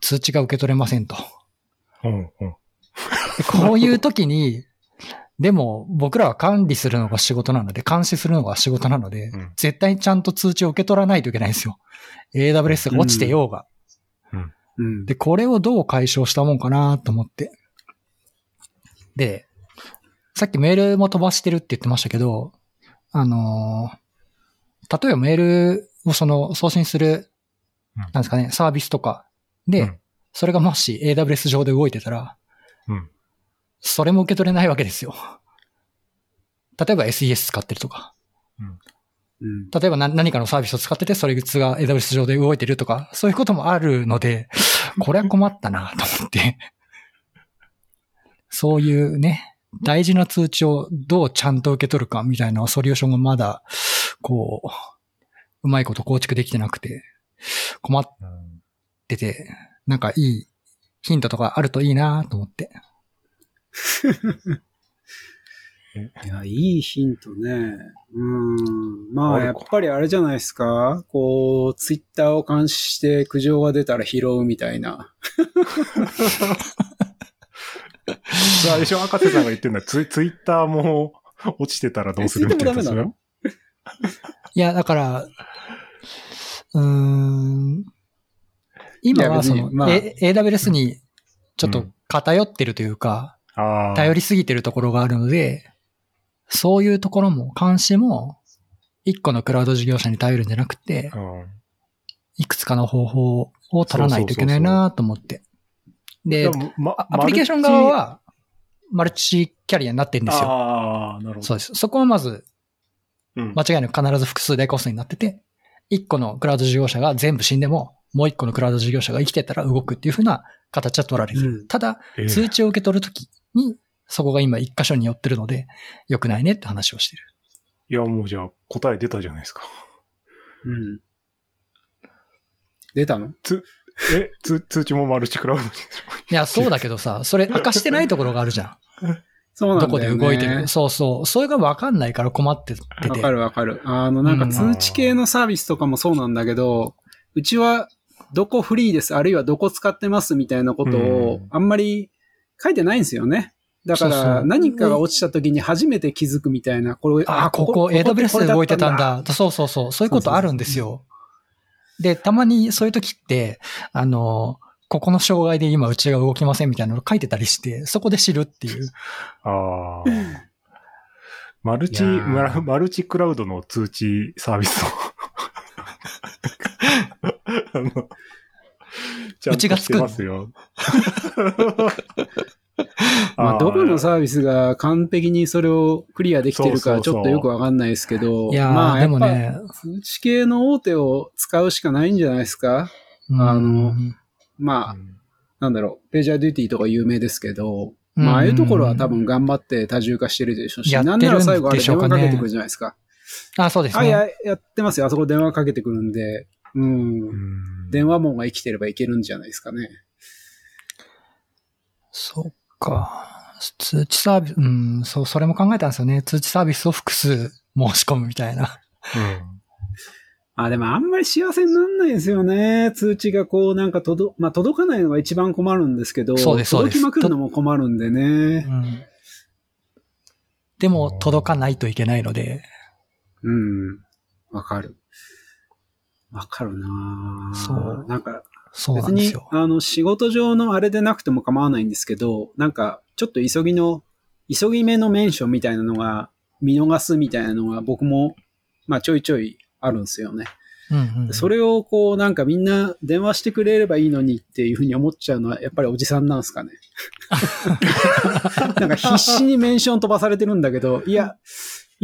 通知が受け取れませんと。うんうん、こういう時に、でも僕らは管理するのが仕事なので、監視するのが仕事なので、うん、絶対にちゃんと通知を受け取らないといけないんですよ。エーダブリューエス が落ちてようが。うんうん、で、これをどう解消したもんかなと思って。で、さっきメールも飛ばしてるって言ってましたけど、あのー、例えばメールをその送信する、うん、なんですかね、サービスとかで、うん、それがもし エーダブリューエス 上で動いてたら、うん、それも受け取れないわけですよ。例えば エスイーエス 使ってるとか、うんうん、例えば 何, 何かのサービスを使っててそれが エーダブリューエス 上で動いてるとか、そういうこともあるので、これは困ったなと思ってそういうね、大事な通知をどうちゃんと受け取るかみたいなソリューションがまだこううまいこと構築できてなくて困ってて、なんかいいヒントとかあるといいなと思っていや、いいヒントね。うん。まあ、やっぱりあれじゃないですか。こう、ツイッターを監視して苦情が出たら拾うみたいな。あ、一応、赤瀬さんが言ってるのは、ツイッターも落ちてたらどうするみたいな。ダメなの？いや、だから、うーん。今はその、まあ、エーダブリューエス にちょっと偏ってるというか、うん、頼りすぎてるところがあるので、そういうところも監視も一個のクラウド事業者に頼るんじゃなくて、うん、いくつかの方法を取らないといけないなと思って。で、ま、アプリケーション側はマルチキャリアになってるんですよ。ああ、なるほど。そうです。そこはまず間違いなく必ず複数大コストになってて、一個のクラウド事業者が全部死んでももう一個のクラウド事業者が生きてたら動くっていう風な形は取られる。うん、ただ、えー、通知を受け取るときにそこが今一箇所に寄ってるので良くないねって話をしてる。いや、もうじゃあ答え出たじゃないですか。うん。出たの？つ、え、つ、通知もマルチクラウドに。いや、そうだけどさ、それ明かしてないところがあるじゃん。そうなんだよね。どこで動いてる？そうそう。それが分かんないから困ってて。分かる分かる。あの、なんか通知系のサービスとかもそうなんだけど、うん、うちはどこフリーです、あるいはどこ使ってますみたいなことをあんまり書いてないんですよね。だから何かが落ちた時に初めて気づくみたいな、これ、あ、ここ エーダブリューエス で動いてたんだ。そうそうそう。そういうことあるんですよ。で、たまにそういう時って、あの、ここの障害で今うちが動きませんみたいなのを書いてたりして、そこで知るっていう。ああ。マルチ、マルチクラウドの通知サービスをあのちゃんとしてますよ。まあ、どこのサービスが完璧にそれをクリアできてるかちょっとよくわかんないですけど、そうそうそう、まあやっぱ、ね、通知系の大手を使うしかないんじゃないですか。あの、まあ、うん、なんだろう、ページャーデューティーとか有名ですけど、まあ、ああいうところは多分頑張って多重化してるでしょうし、なんなら最後あれ電話かけてくるじゃないですか。あ、そうですね。あ、いや、やってますよ。あそこ電話かけてくるんで、うん、うん、電話網が生きてればいけるんじゃないですかね。そっか。通知サービス、うん、そう、それも考えたんですよね。通知サービスを複数申し込むみたいな。うん。あ、でもあんまり幸せになんないですよね。通知がこうなんか届、まあ届かないのが一番困るんですけど、そうです、そうです。届きまくるのも困るんでね。うん、でも届かないといけないので。うん。わかる。わかるなぁ。そう。なんか、別に、あの、仕事上のあれでなくても構わないんですけど、なんか、ちょっと急ぎの、急ぎ目のメンションみたいなのが、見逃すみたいなのが僕も、まあ、ちょいちょいあるんですよね。うんうんうん、それを、こう、なんかみんな電話してくれればいいのにっていうふうに思っちゃうのは、やっぱりおじさんなんですかね。なんか必死にメンション飛ばされてるんだけど、いや、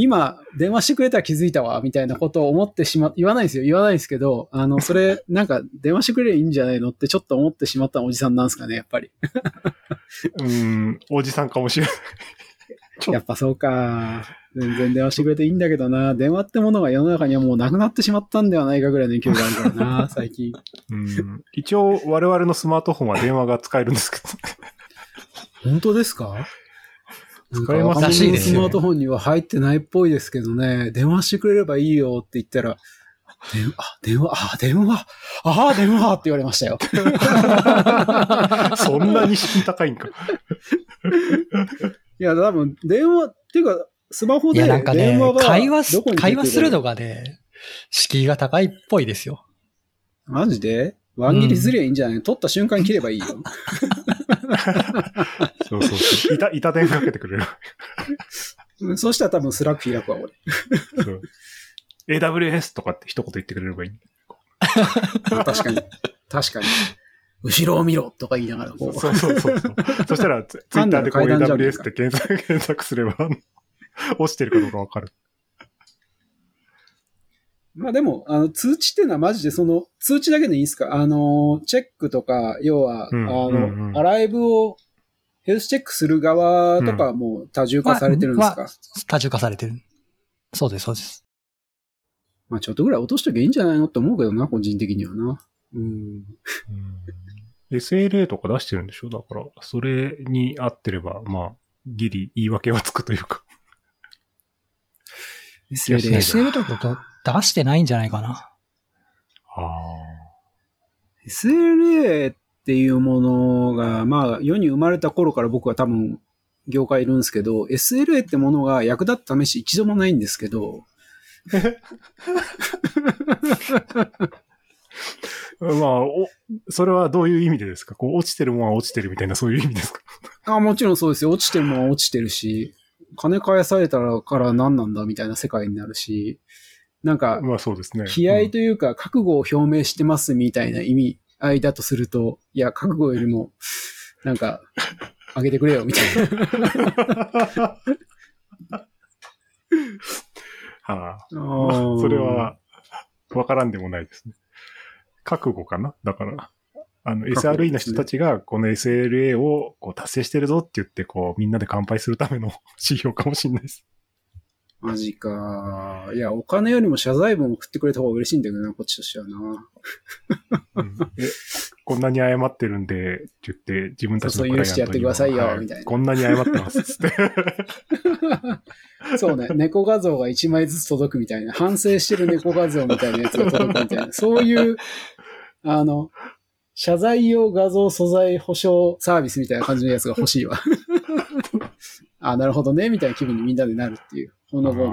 今電話してくれたら気づいたわみたいなことを思ってしま、言わないですよ。言わないですけど、あの、それなんか電話してくれりゃいいんじゃないのってちょっと思ってしまったおじさんなんですかね、やっぱり。うーん、おじさんかもしれない。やっぱそうか。全然電話してくれていいんだけどな。電話ってものが世の中にはもうなくなってしまったんではないかぐらいの勢いがあるからな、最近。うん。一応我々のスマートフォンは電話が使えるんですけど。本当ですか？使えますらしいですよ。スマートフォンには入ってないっぽいですけどね。電話してくれればいいよって言ったら、電話、電話、あ、電話、あ、電話って言われましたよ。そんなに敷居高いんか。いや、多分、電話、っていうか、スマホで電話が、いやなんかね、会話、会話するのがね、敷居が高いっぽいですよ。マジで？ワン切りすりゃいいんじゃないの？取った瞬間切ればいいよ。そうそうそう。板、板電かけてくれる。そうしたら多分スラック開くわ、俺。そう。エーダブリューエス とかって一言言ってくれればいい。確かに。確かに。後ろを見ろとか言いながらこう。そうそうそうそう。そしたらツイッターでこう エーダブリューエス って検索、検索すれば落ちてるかどうかわかる。まあでもあの通知っていうのはマジでその通知だけでいいですか？あのチェックとか要は、うん、あの、うんうん、アライブをヘルスチェックする側とかも多重化されてるんですか？うんまあ、多重化されてる。そうですそうです。まあちょっとぐらい落としときゃいいんじゃないのって思うけどな個人的にはな。うんうんエスエルエー とか出してるんでしょ？だから、それに合ってれば、まあ、ギリ言い訳はつくというか。エスエルエー とか出してないんじゃないかな。ああ。エスエルエー っていうものが、まあ、世に生まれた頃から僕は多分、業界いるんですけど、エスエルエー ってものが役立った試し一度もないんですけど。まあ、お、それはどういう意味でですか？こう、落ちてるもんは落ちてるみたいな、そういう意味ですか？あ、もちろんそうですよ。落ちてるもんは落ちてるし、金返されたから何なんだみたいな世界になるし、なんか、まあそうですね。気合というか、覚悟を表明してますみたいな意味合いだとすると、いや、覚悟よりも、なんか、あげてくれよ、みたいな。はあ、あ、それは、わからんでもないですね。覚悟かな？だから、あの、エスアールイー の人たちが、この エスエルエー をこう達成してるぞって言って、こう、みんなで乾杯するための指標かもしれないです。マジか。いや、お金よりも謝罪文を送ってくれた方が嬉しいんだけどな、こっちとしてはな。うん、えこんなに謝ってるんで、って言って、自分たちのクライアントにも。そう許してやってくださいよ、はい、みたいな。こんなに謝ってます、つって。そうね、猫画像が一枚ずつ届くみたいな、反省してる猫画像みたいなやつが届くみたいな、そういう、あの、謝罪用画像素材保証サービスみたいな感じのやつが欲しいわ。あ、なるほどね、みたいな気分にみんなでなるっていう。この分。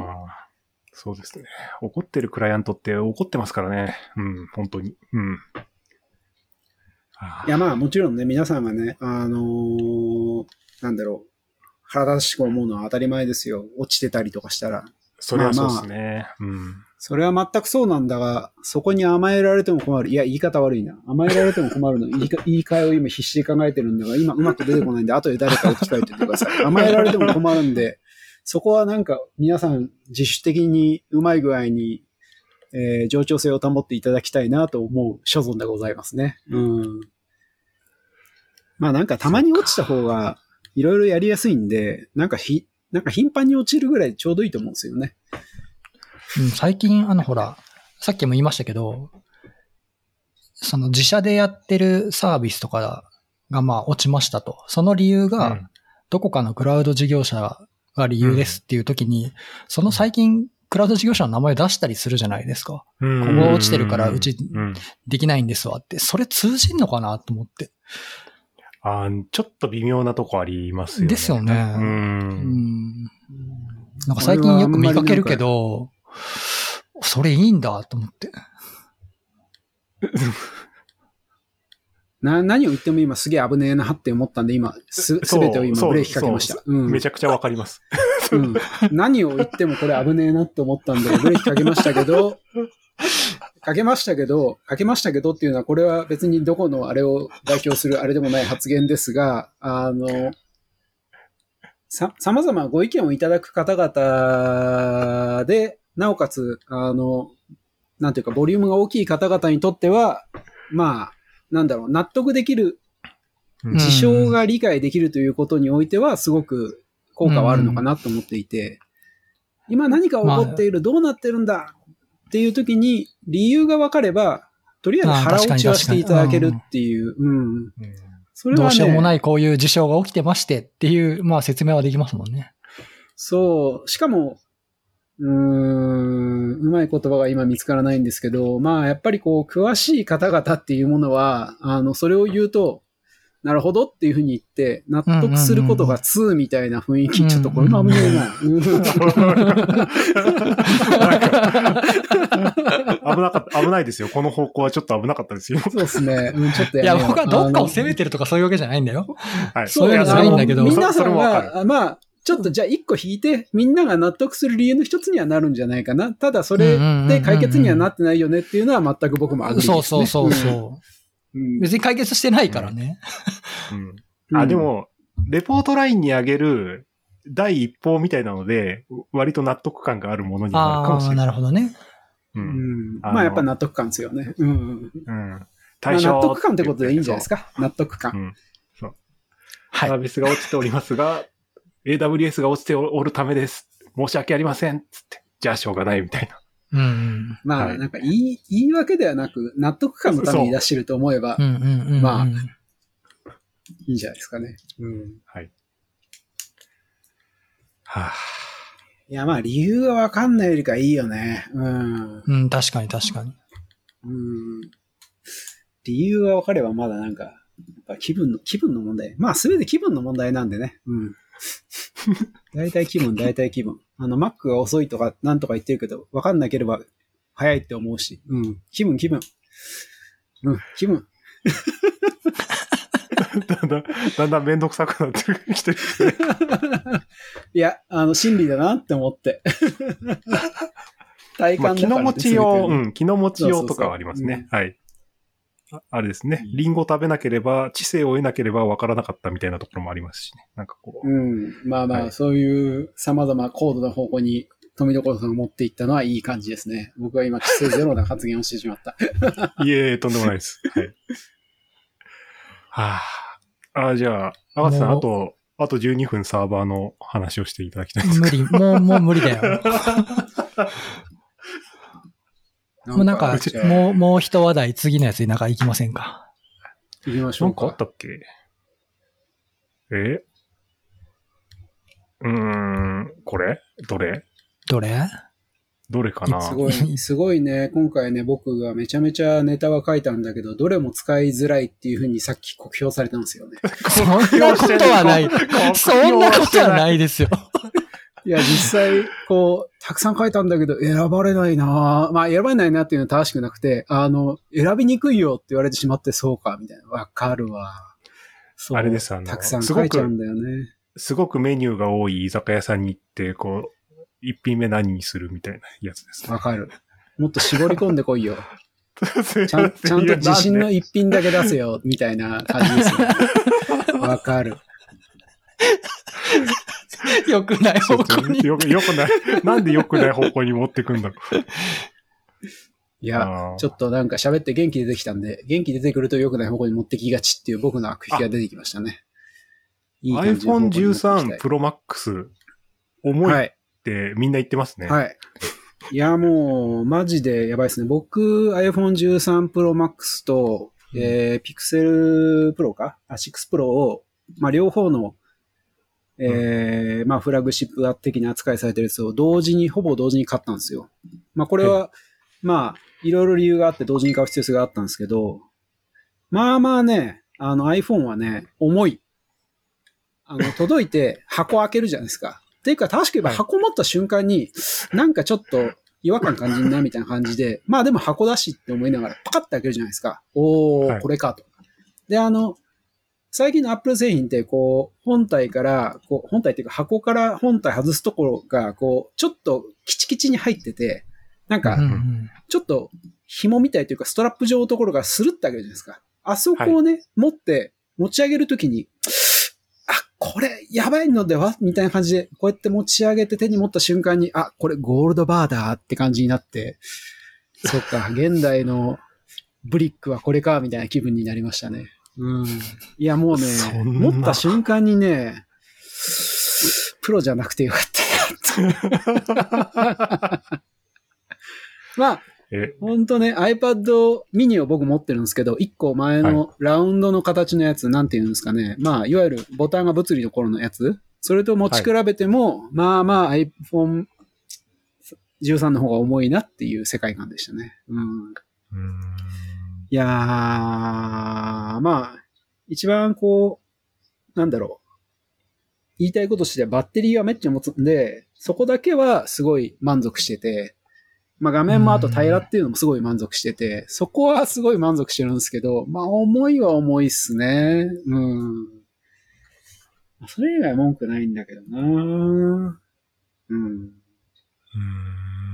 そうですね。怒ってるクライアントって怒ってますからね。うん、本当に。うん。いや、まあ、もちろんね、皆さんがね、あのー、なんだろう。腹立たしく思うのは当たり前ですよ。落ちてたりとかしたら。それはそうですね。まあまあ、うん。それは全くそうなんだが、そこに甘えられても困る。いや、言い方悪いな。甘えられても困るの。言いか、言い換えを今必死で考えてるんだが、今うまく出てこないんで、後で誰か置き換えてください。甘えられても困るんで、そこはなんか皆さん自主的にうまい具合に、えー、冗長性を保っていただきたいなと思う所存でございますね。うん。まあなんかたまに落ちた方がいろいろやりやすいんで、なんかひ、なんか頻繁に落ちるぐらいちょうどいいと思うんですよね。うん、最近、あの、ほら、さっきも言いましたけど、その自社でやってるサービスとかがまあ落ちましたと。その理由が、うん、どこかのクラウド事業者が理由ですっていう時に、うん、その最近クラウド事業者の名前出したりするじゃないですか。うん、ここが落ちてるからうちできないんですわって、それ通じんのかなと思って。あ、ちょっと微妙なとこありますよね。ですよね。うんうん、なんか最近よく見かけるけど、それいいんだと思って。な何を言っても今すげえ危ねえなって思ったんで今すべてを今ブレーキかけました、うん、めちゃくちゃわかります、うん、何を言ってもこれ危ねえなって思ったんでブレーキかけましたけどかけましたけどかけましたけどっていうのはこれは別にどこのあれを代表するあれでもない発言ですがあのさ、様々ご意見をいただく方々で、なおかつ、あの、なんていうか、ボリュームが大きい方々にとっては、まあ、なんだろう、納得できる、事象が理解できるということにおいては、すごく効果はあるのかなと思っていて、今何か起こっている、どうなってるんだっていう時に、理由が分かれば、とりあえず腹落ちはしていただけるっていう、うん。それはね、どうしようもないこういう事象が起きてましてっていう、まあ説明はできますもんね。そう。しかも、うーん、うまい言葉が今見つからないんですけど、まあやっぱりこう、詳しい方々っていうものは、あの、それを言うと、なるほどっていうふうに言って、納得することが通みたいな雰囲気、うんうんうん、ちょっとこれもあんまりない。危なかった、危ないですよ。この方向はちょっと危なかったですよ。そうですね。うん、ちょっとやめよう。いや、僕はどっかを責めてるとかそういうわけじゃないんだよ。はい。そういうわけじゃないんだけど。皆さんは、まあ、ちょっとじゃあ一個引いて、みんなが納得する理由の一つにはなるんじゃないかな。ただそれで解決にはなってないよねっていうのは全く僕もアグリですね。そうそうそうそう。うん、別に解決してないからね。うんうん、あ、でも、レポートラインに上げる第一報みたいなので、割と納得感があるものになるかもしれない。ああ、なるほどね。うん、あまあやっぱ納得感ですよね。うんうんうん、対象、まあ、納得感ってことでいいんじゃないですか。納得感、うんそう。サービスが落ちておりますが、はい、エーダブリューエス が落ちておるためです。申し訳ありません。つって。じゃあしょうがないみたいな。うん、まあ、はい、なんか言い、言い訳ではなく、納得感のために出してると思えば、そうそうまあ、うんうんうん、いいんじゃないですかね。うん、はい。はぁ、あ。いや、まあ、理由がわかんないよりかいいよね。うん。うん、確かに確かに。うん。理由がわかればまだなんか、やっぱ気分の、気分の問題。まあ、すべて気分の問題なんでね。うん。大体気分、大体気分。あの、Mac が遅いとか、なんとか言ってるけど、わかんなければ、早いって思うし。うん。気分、気分。うん、気分。だんだん、だんだんめんどくさくなってきてる。いや、あの、真理だなって思って。体感だから、ね。まあ、気の持ちよう、うん、気の持ちようとかはありますね。そうそうそう、はい。あれですね。リンゴ食べなければ、知性を得なければ分からなかったみたいなところもありますしね。なんかこう。うん。まあまあ、はい、そういう様々高度な方向に富所さんが持っていったのはいい感じですね。僕は今、知性ゼロな発言をしてしまった。いえいえ、とんでもないです。はい。はぁ、あ。あ、じゃあ、赤瀬さん、あと、あとじゅうにふんサーバーの話をしていただきたいです。無理。もう、もう無理だよ。もうなんか、もう、もう一話題、次のやつになんか行きませんか。行きましょうか。なんかあったっけ？え？うーん、これ？どれ？どれ？どれかな？すごい、すごいね。今回ね、僕がめちゃめちゃネタは書いたんだけど、どれも使いづらいっていうふうにさっき酷評されたんですよね。そんなことはない。そんなことはないですよ。いや、実際、こう、たくさん書いたんだけど、選ばれないなぁ。まあ、選ばれないなっていうのは正しくなくて、あの、選びにくいよって言われてしまって、そうか、みたいな。わかるわ。そう。あれです、あの、たくさん書いちゃうんだよね。すごくメニューが多い居酒屋さんに行って、こう、一品目何にするみたいなやつですね。わかる。もっと絞り込んでこいよ。ちゃん、ちゃんと自信の一品だけ出せよ、みたいな感じですよね。わかる。良くない方向によくない。なんで良くない方向に持ってくんだろう。いや、ちょっとなんか喋って元気出てきたんで、元気出てくると良くない方向に持ってきがちっていう僕の悪意が出てきましたね。いい アイフォンじゅうさん Pro Max 重いってみんな言ってますね。はい。はい、いやもうマジでやばいですね。僕 アイフォンじゅうさん Pro Max と、うんえー、Pixel Pro か、あ、シックス Pro をまあ両方のえー、まあ、フラグシップ的な扱いされてるやつを同時に、ほぼ同時に買ったんですよ。まあ、これは、まあ、いろいろ理由があって同時に買う必要性があったんですけど、まあまあね、あの iPhone はね、重い。あの、届いて箱開けるじゃないですか。っていうか、確かに箱持った瞬間に、なんかちょっと違和感感じるな、みたいな感じで、まあでも箱だしって思いながら、パカッて開けるじゃないですか。おー、これかと。で、あの、最近の Apple 製品って、こう、本体から、こう、本体っていうか箱から本体外すところが、こう、ちょっとキチキチに入ってて、なんか、ちょっと紐みたいというかストラップ状のところがスルッと開けるじゃないですか。あそこをね、はい、持って持ち上げるときに、あ、これやばいのではみたいな感じで、こうやって持ち上げて手に持った瞬間に、あ、これゴールドバーだって感じになって、そっか、現代のブリックはこれか、みたいな気分になりましたね。うん。いや、もうね、持った瞬間にね、プロじゃなくてよかった。まあ、ほんとね、iPad mini を僕持ってるんですけど、いっこまえのラウンドの形のやつ、はい、なんていうんですかね。まあ、いわゆるボタンが物理の頃のやつ。それと持ち比べても、はい、まあまあ iPhone じゅうさんの方が重いなっていう世界観でしたね。うん。うんいやー、まあ、一番こう、なんだろう。言いたいことしてバッテリーはめっちゃ持つんで、そこだけはすごい満足してて、まあ画面もあと平らっていうのもすごい満足してて、そこはすごい満足してるんですけど、まあ重いは重いっすね。うん。それ以外文句ないんだけどな。うん。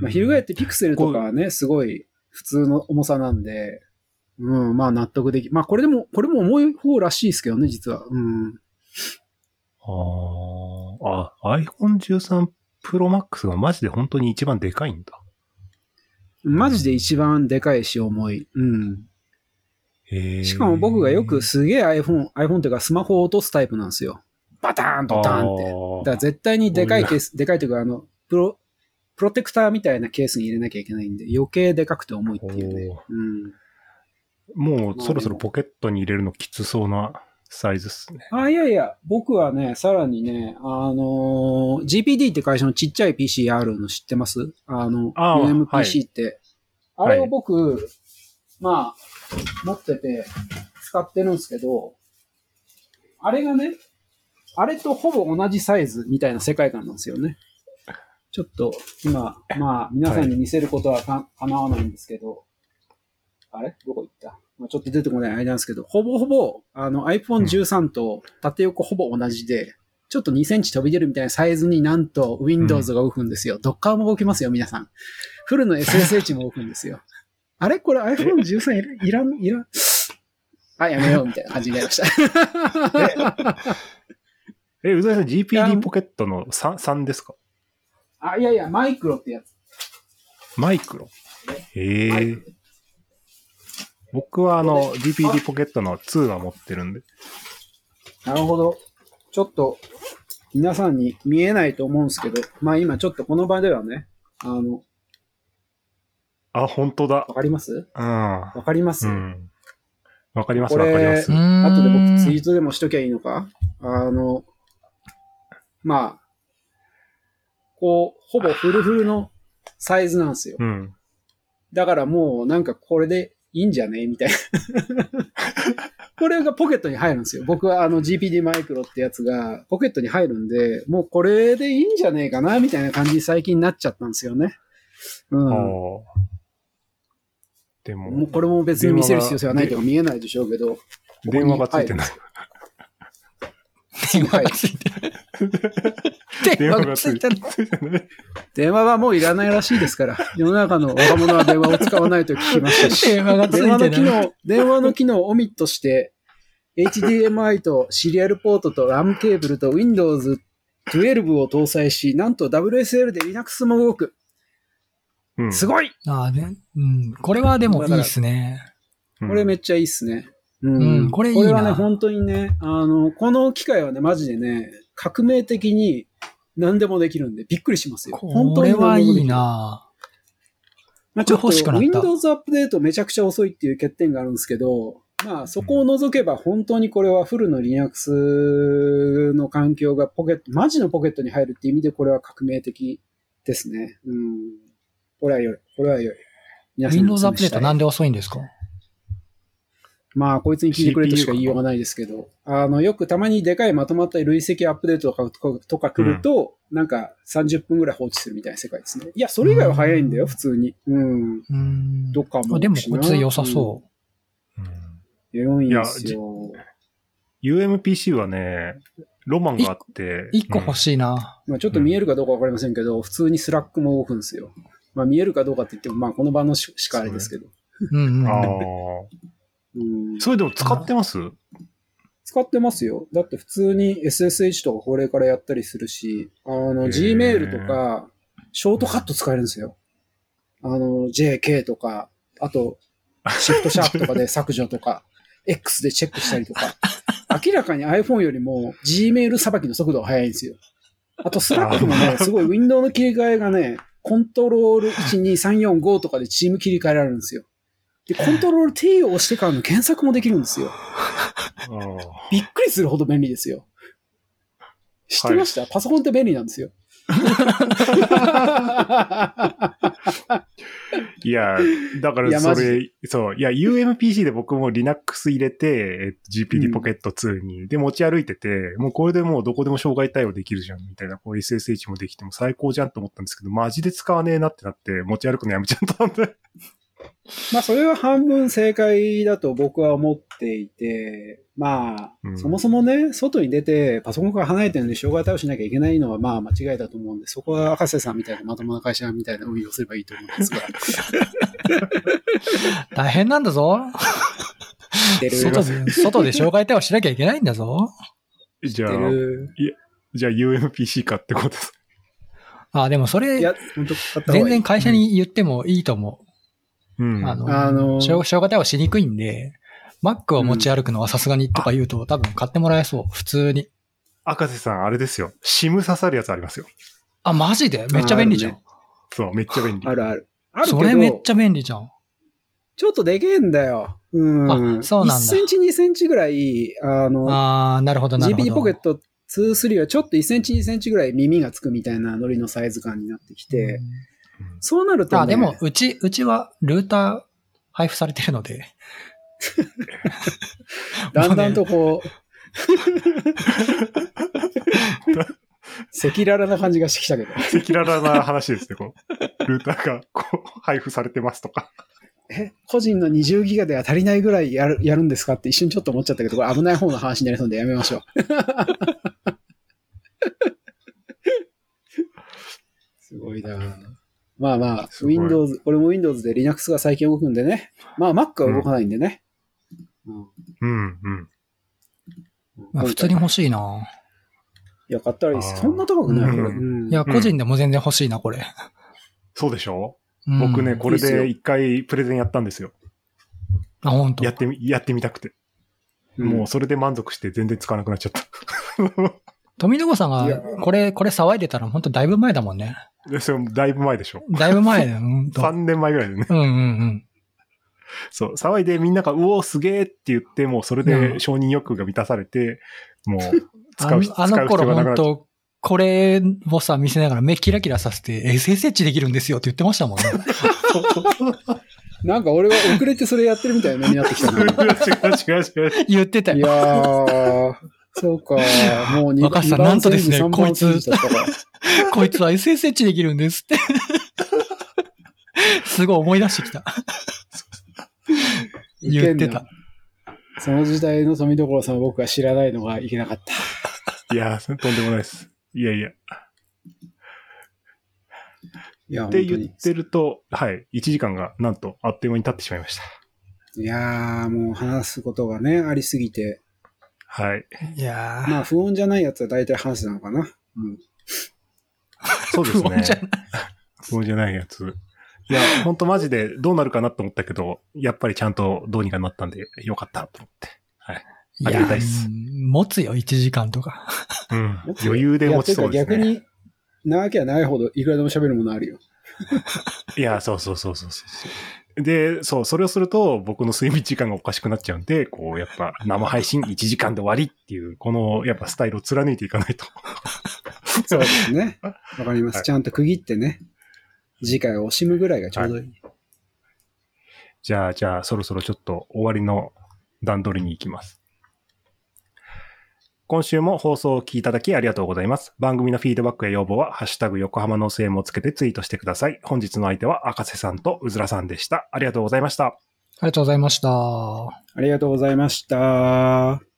まあ翻ってピクセルとかはね、すごい普通の重さなんで、うん、まあ納得でき、まあこれでも、これも重い方らしいですけどね、実は。うん。ああ、iPhone じゅうさん Pro Max がマジで本当に一番でかいんだ。マジで一番でかいし重い。うん。へー。しかも僕がよくすげえ iPhone、iPhone っていうかスマホを落とすタイプなんですよ。バターンとターンって。だから絶対にでかいケース、でかいというかあの、プロ、プロテクターみたいなケースに入れなきゃいけないんで、余計でかくて重いっていうね。うん。もうそろそろポケットに入れるのきつそうなサイズっすね。あ、いやいや、僕はね、さらにね、あのー、ジーピーディー って会社のちっちゃい ピーシー あるの知ってます？あの、ユーエムピーシー って、はい。あれを僕、はい、まあ、持ってて使ってるんですけど、あれがね、あれとほぼ同じサイズみたいな世界観なんですよね。ちょっと、今、まあ、皆さんに見せることはか、かなわないんですけど、あれ？どこ行った？ちょっと出てこない間なんですけど、ほぼほぼ、あの iPhone じゅうさん と縦横ほぼ同じで、うん、ちょっとにセンチ飛び出るみたいなサイズになんと Windows が動くんですよ。うん、Docker も動きますよ、皆さん。フルの エスエスエイチ も動くんですよ。あれこれ iPhone じゅうさんいらんいらんあ、やめようみたいな感じになりました。え、え、うざいさん ジーピーディー ポケットの さん, さんですか？あ、いやいや、マイクロってやつ。マイクロへぇー。僕はあの ジーピーディー ポケットのツーは持ってるんで。なるほど。ちょっと皆さんに見えないと思うんですけど、まあ今ちょっとこの場ではね、あの。あ、本当だ。わかります？うん。わかります？うん。わかりますわかります。後で僕ツイートでもしときゃいいのか？あの、まあ、こう、ほぼフルフルのサイズなんですよ。うん。だからもうなんかこれで、いいんじゃねみたいな。これがポケットに入るんですよ。僕はあの ジーピーディー マイクロってやつがポケットに入るんで、もうこれでいいんじゃねえかなみたいな感じに最近なっちゃったんですよね。うん。でも、もうこれも別に見せる必要性はないとか見えないでしょうけど。電話がついてない。電話がついてない。電話がついてない。電話はもういらないらしいですから。世の中の若者は電話を使わないと聞きましたし。電話がついてない。電話の機能、電話の機能をオミットして、エイチディーエムアイ とシリアルポートと ラム ケーブルと ウィンドウズじゅうに を搭載し、なんと ダブリューエスエル で Linux も動く。うん、すごいああね。うん。これはでもいいですね。これめっちゃいいっすね。うん。うん、これいいな。これはね、本当にね、あの、この機械はね、マジでね、革命的に何でもできるんでびっくりしますよ。本当に何でもできる。これはいいなぁ。まあちょっと Windows アップデートめちゃくちゃ遅いっていう欠点があるんですけど、まあそこを除けば本当にこれはフルの Linux の環境がポケット、マジのポケットに入るって意味でこれは革命的ですね。うん。これは良い。これは良い。Windows アップデートなんで遅いんですか？まあ、こいつに聞いてくれとしか言いようがないですけど、あの、よくたまにでかいまとまった累積アップデートとか、とか来ると、うん、なんかさんじゅっぷんぐらい放置するみたいな世界ですね。いや、それ以外は早いんだよ、普通に。うん。うんどっかも。でも、こいつ良さそう。うん、よんいですよ。ユーエムピーシー はね、ロマンがあって。いっこ欲しいな。うん、まあ、ちょっと見えるかどうかわかりませんけど、普通にスラックも動くんですよ。まあ、見えるかどうかって言っても、まあ、この場のしかあれですけど。うん、うん。ああ。それでも使ってます？使ってますよ。だって普通に エスエスエイチ とか法令からやったりするし、あの、Gmail とか、ショートカット使えるんですよ。あの、ジェーケー とか、あと、シフトシャープとかで削除とか、X でチェックしたりとか。明らかに iPhone よりも Gmail さばきの速度が速いんですよ。あと、スラックもね、すごいウィンドウの切り替えがね、コントロールいちにさんよんごとかでチーム切り替えられるんですよ。で、コントロール T を押してからの検索もできるんですよ。びっくりするほど便利ですよ。知ってました？はい、パソコンって便利なんですよ。いや、だからそれ、そう、いや、ユーエムピーシー で僕も Linux 入れて、ジーピーディー ポケットツーに、うん、で持ち歩いてて、もうこれでもうどこでも障害対応できるじゃん、みたいな、こう エスエスエイチ もできても最高じゃんと思ったんですけど、マジで使わねえなってなって、持ち歩くのやめちゃったんで。まあ、それは半分正解だと僕は思っていて、まあ、うん、そもそもね、外に出てパソコンから離れてるんで障害対応しなきゃいけないのはまあ間違いだと思うんで、そこは博士さんみたいなまともな会社みたいな運用すればいいと思うんですが。大変なんだぞ。外で、外で障害対応しなきゃいけないんだぞ。じゃあ、じゃあ ユーエムピーシー かってことです。あ、でもそれ、全然会社に言ってもいいと思う。うんうん、あの、あのー、障害対応しにくいんで、Mac を持ち歩くのはさすがにとか言うと、うん、多分買ってもらえそう、普通に。赤瀬さん、あれですよ。SIM 刺さるやつありますよ。あ、マジでめっちゃ便利じゃん、ね。そう、めっちゃ便利。あるある。あるけどそれめっちゃ便利じゃん。ちょっとでけえんだよ。うん。あ、そうなんだ。いっセンチ、にセンチぐらい、あの、あ、なるほどなるほど。ジーピーディー ポケットツー、スリーはちょっといっセンチ、にセンチぐらい耳がつくみたいなノリのサイズ感になってきて、うん、そうなると、ね。あ、でも、うち、うちは、ルーター、配布されてるので。だんだんとこう、赤裸々な感じがしてきたけど。赤裸々な話ですね、こう。ルーターが、こう、配布されてますとか。え、個人のにじゅうギガでは足りないぐらいやる、やるんですかって一瞬ちょっと思っちゃったけど、これ危ない方の話になりそうでやめましょう。すごいなぁ。まあまあ、Windows、俺も Windows で Linux が最近動くんでね。まあ Mac は動かないんでね。うん、うん、うん。まあ、普通に欲しいな。いや、買ったらいいです。そんな高くない、これ、うん。いや、個人でも全然欲しいな、これ。そうでしょ、うん、僕ね、これで一回プレゼンやったんですよ。あ、ほんと。やってみ、やってみたくて。うん、もうそれで満足して全然使わなくなっちゃった。富永さんが、これ、これ騒いでたら本当だいぶ前だもんね。それだいぶ前でしょ。だいぶ前だよ。さんねんまえぐらいでね。うんうんうん。そう、騒いでみんなが、うおーすげーって言って、もうそれで承認欲が満たされて、うん、もう使う必要がなくなっちゃう。あの頃本当、これをさ、見せながら目キラキラさせて、エスエスエイチ できるんですよって言ってましたもんね。なんか俺は遅れてそれやってるみたいなになってきたな。違う違う違う。言ってたよ。いやー。そうか。もうにばん線になんとですね、こいつ、こいつは エスエスエイチ できるんですって。すごい思い出してきた。言ってた。その時代の富所さんを僕は知らないのがいけなかった。いやー、とんでもないです。いやいや。いやって言ってると、はい、いちじかんがなんとあっという間に経ってしまいました。いやー、もう話すことがね、ありすぎて。はい。いやー。まあ、不穏じゃないやつは大体話なのかな。うん。そうですね。不穏じゃない。不穏じゃないやつ。いや、ほんとマジでどうなるかなと思ったけど、やっぱりちゃんとどうにかなったんでよかったと思って。はい。ありがたいです。持つよ、いちじかんとか。うん。余裕で持ちそうですね。逆に、長きゃ長いほどいくらでも喋るものあるよ。いや、そうそうそうそうそうそう。で、そう、それをすると僕の睡眠時間がおかしくなっちゃうんで、こう、やっぱ生配信いちじかんで終わりっていう、この、やっぱスタイルを貫いていかないと。そうですね。わかります、はい。ちゃんと区切ってね、次回を惜しむぐらいがちょうどいい。はい、じゃあ、じゃあ、そろそろちょっと終わりの段取りに行きます。今週も放送を聞いただきありがとうございます。番組のフィードバックや要望は、ハッシュタグ横浜の エスエム をつけてツイートしてください。本日の相手は赤瀬さんとうずらさんでした。ありがとうございました。ありがとうございました。ありがとうございました。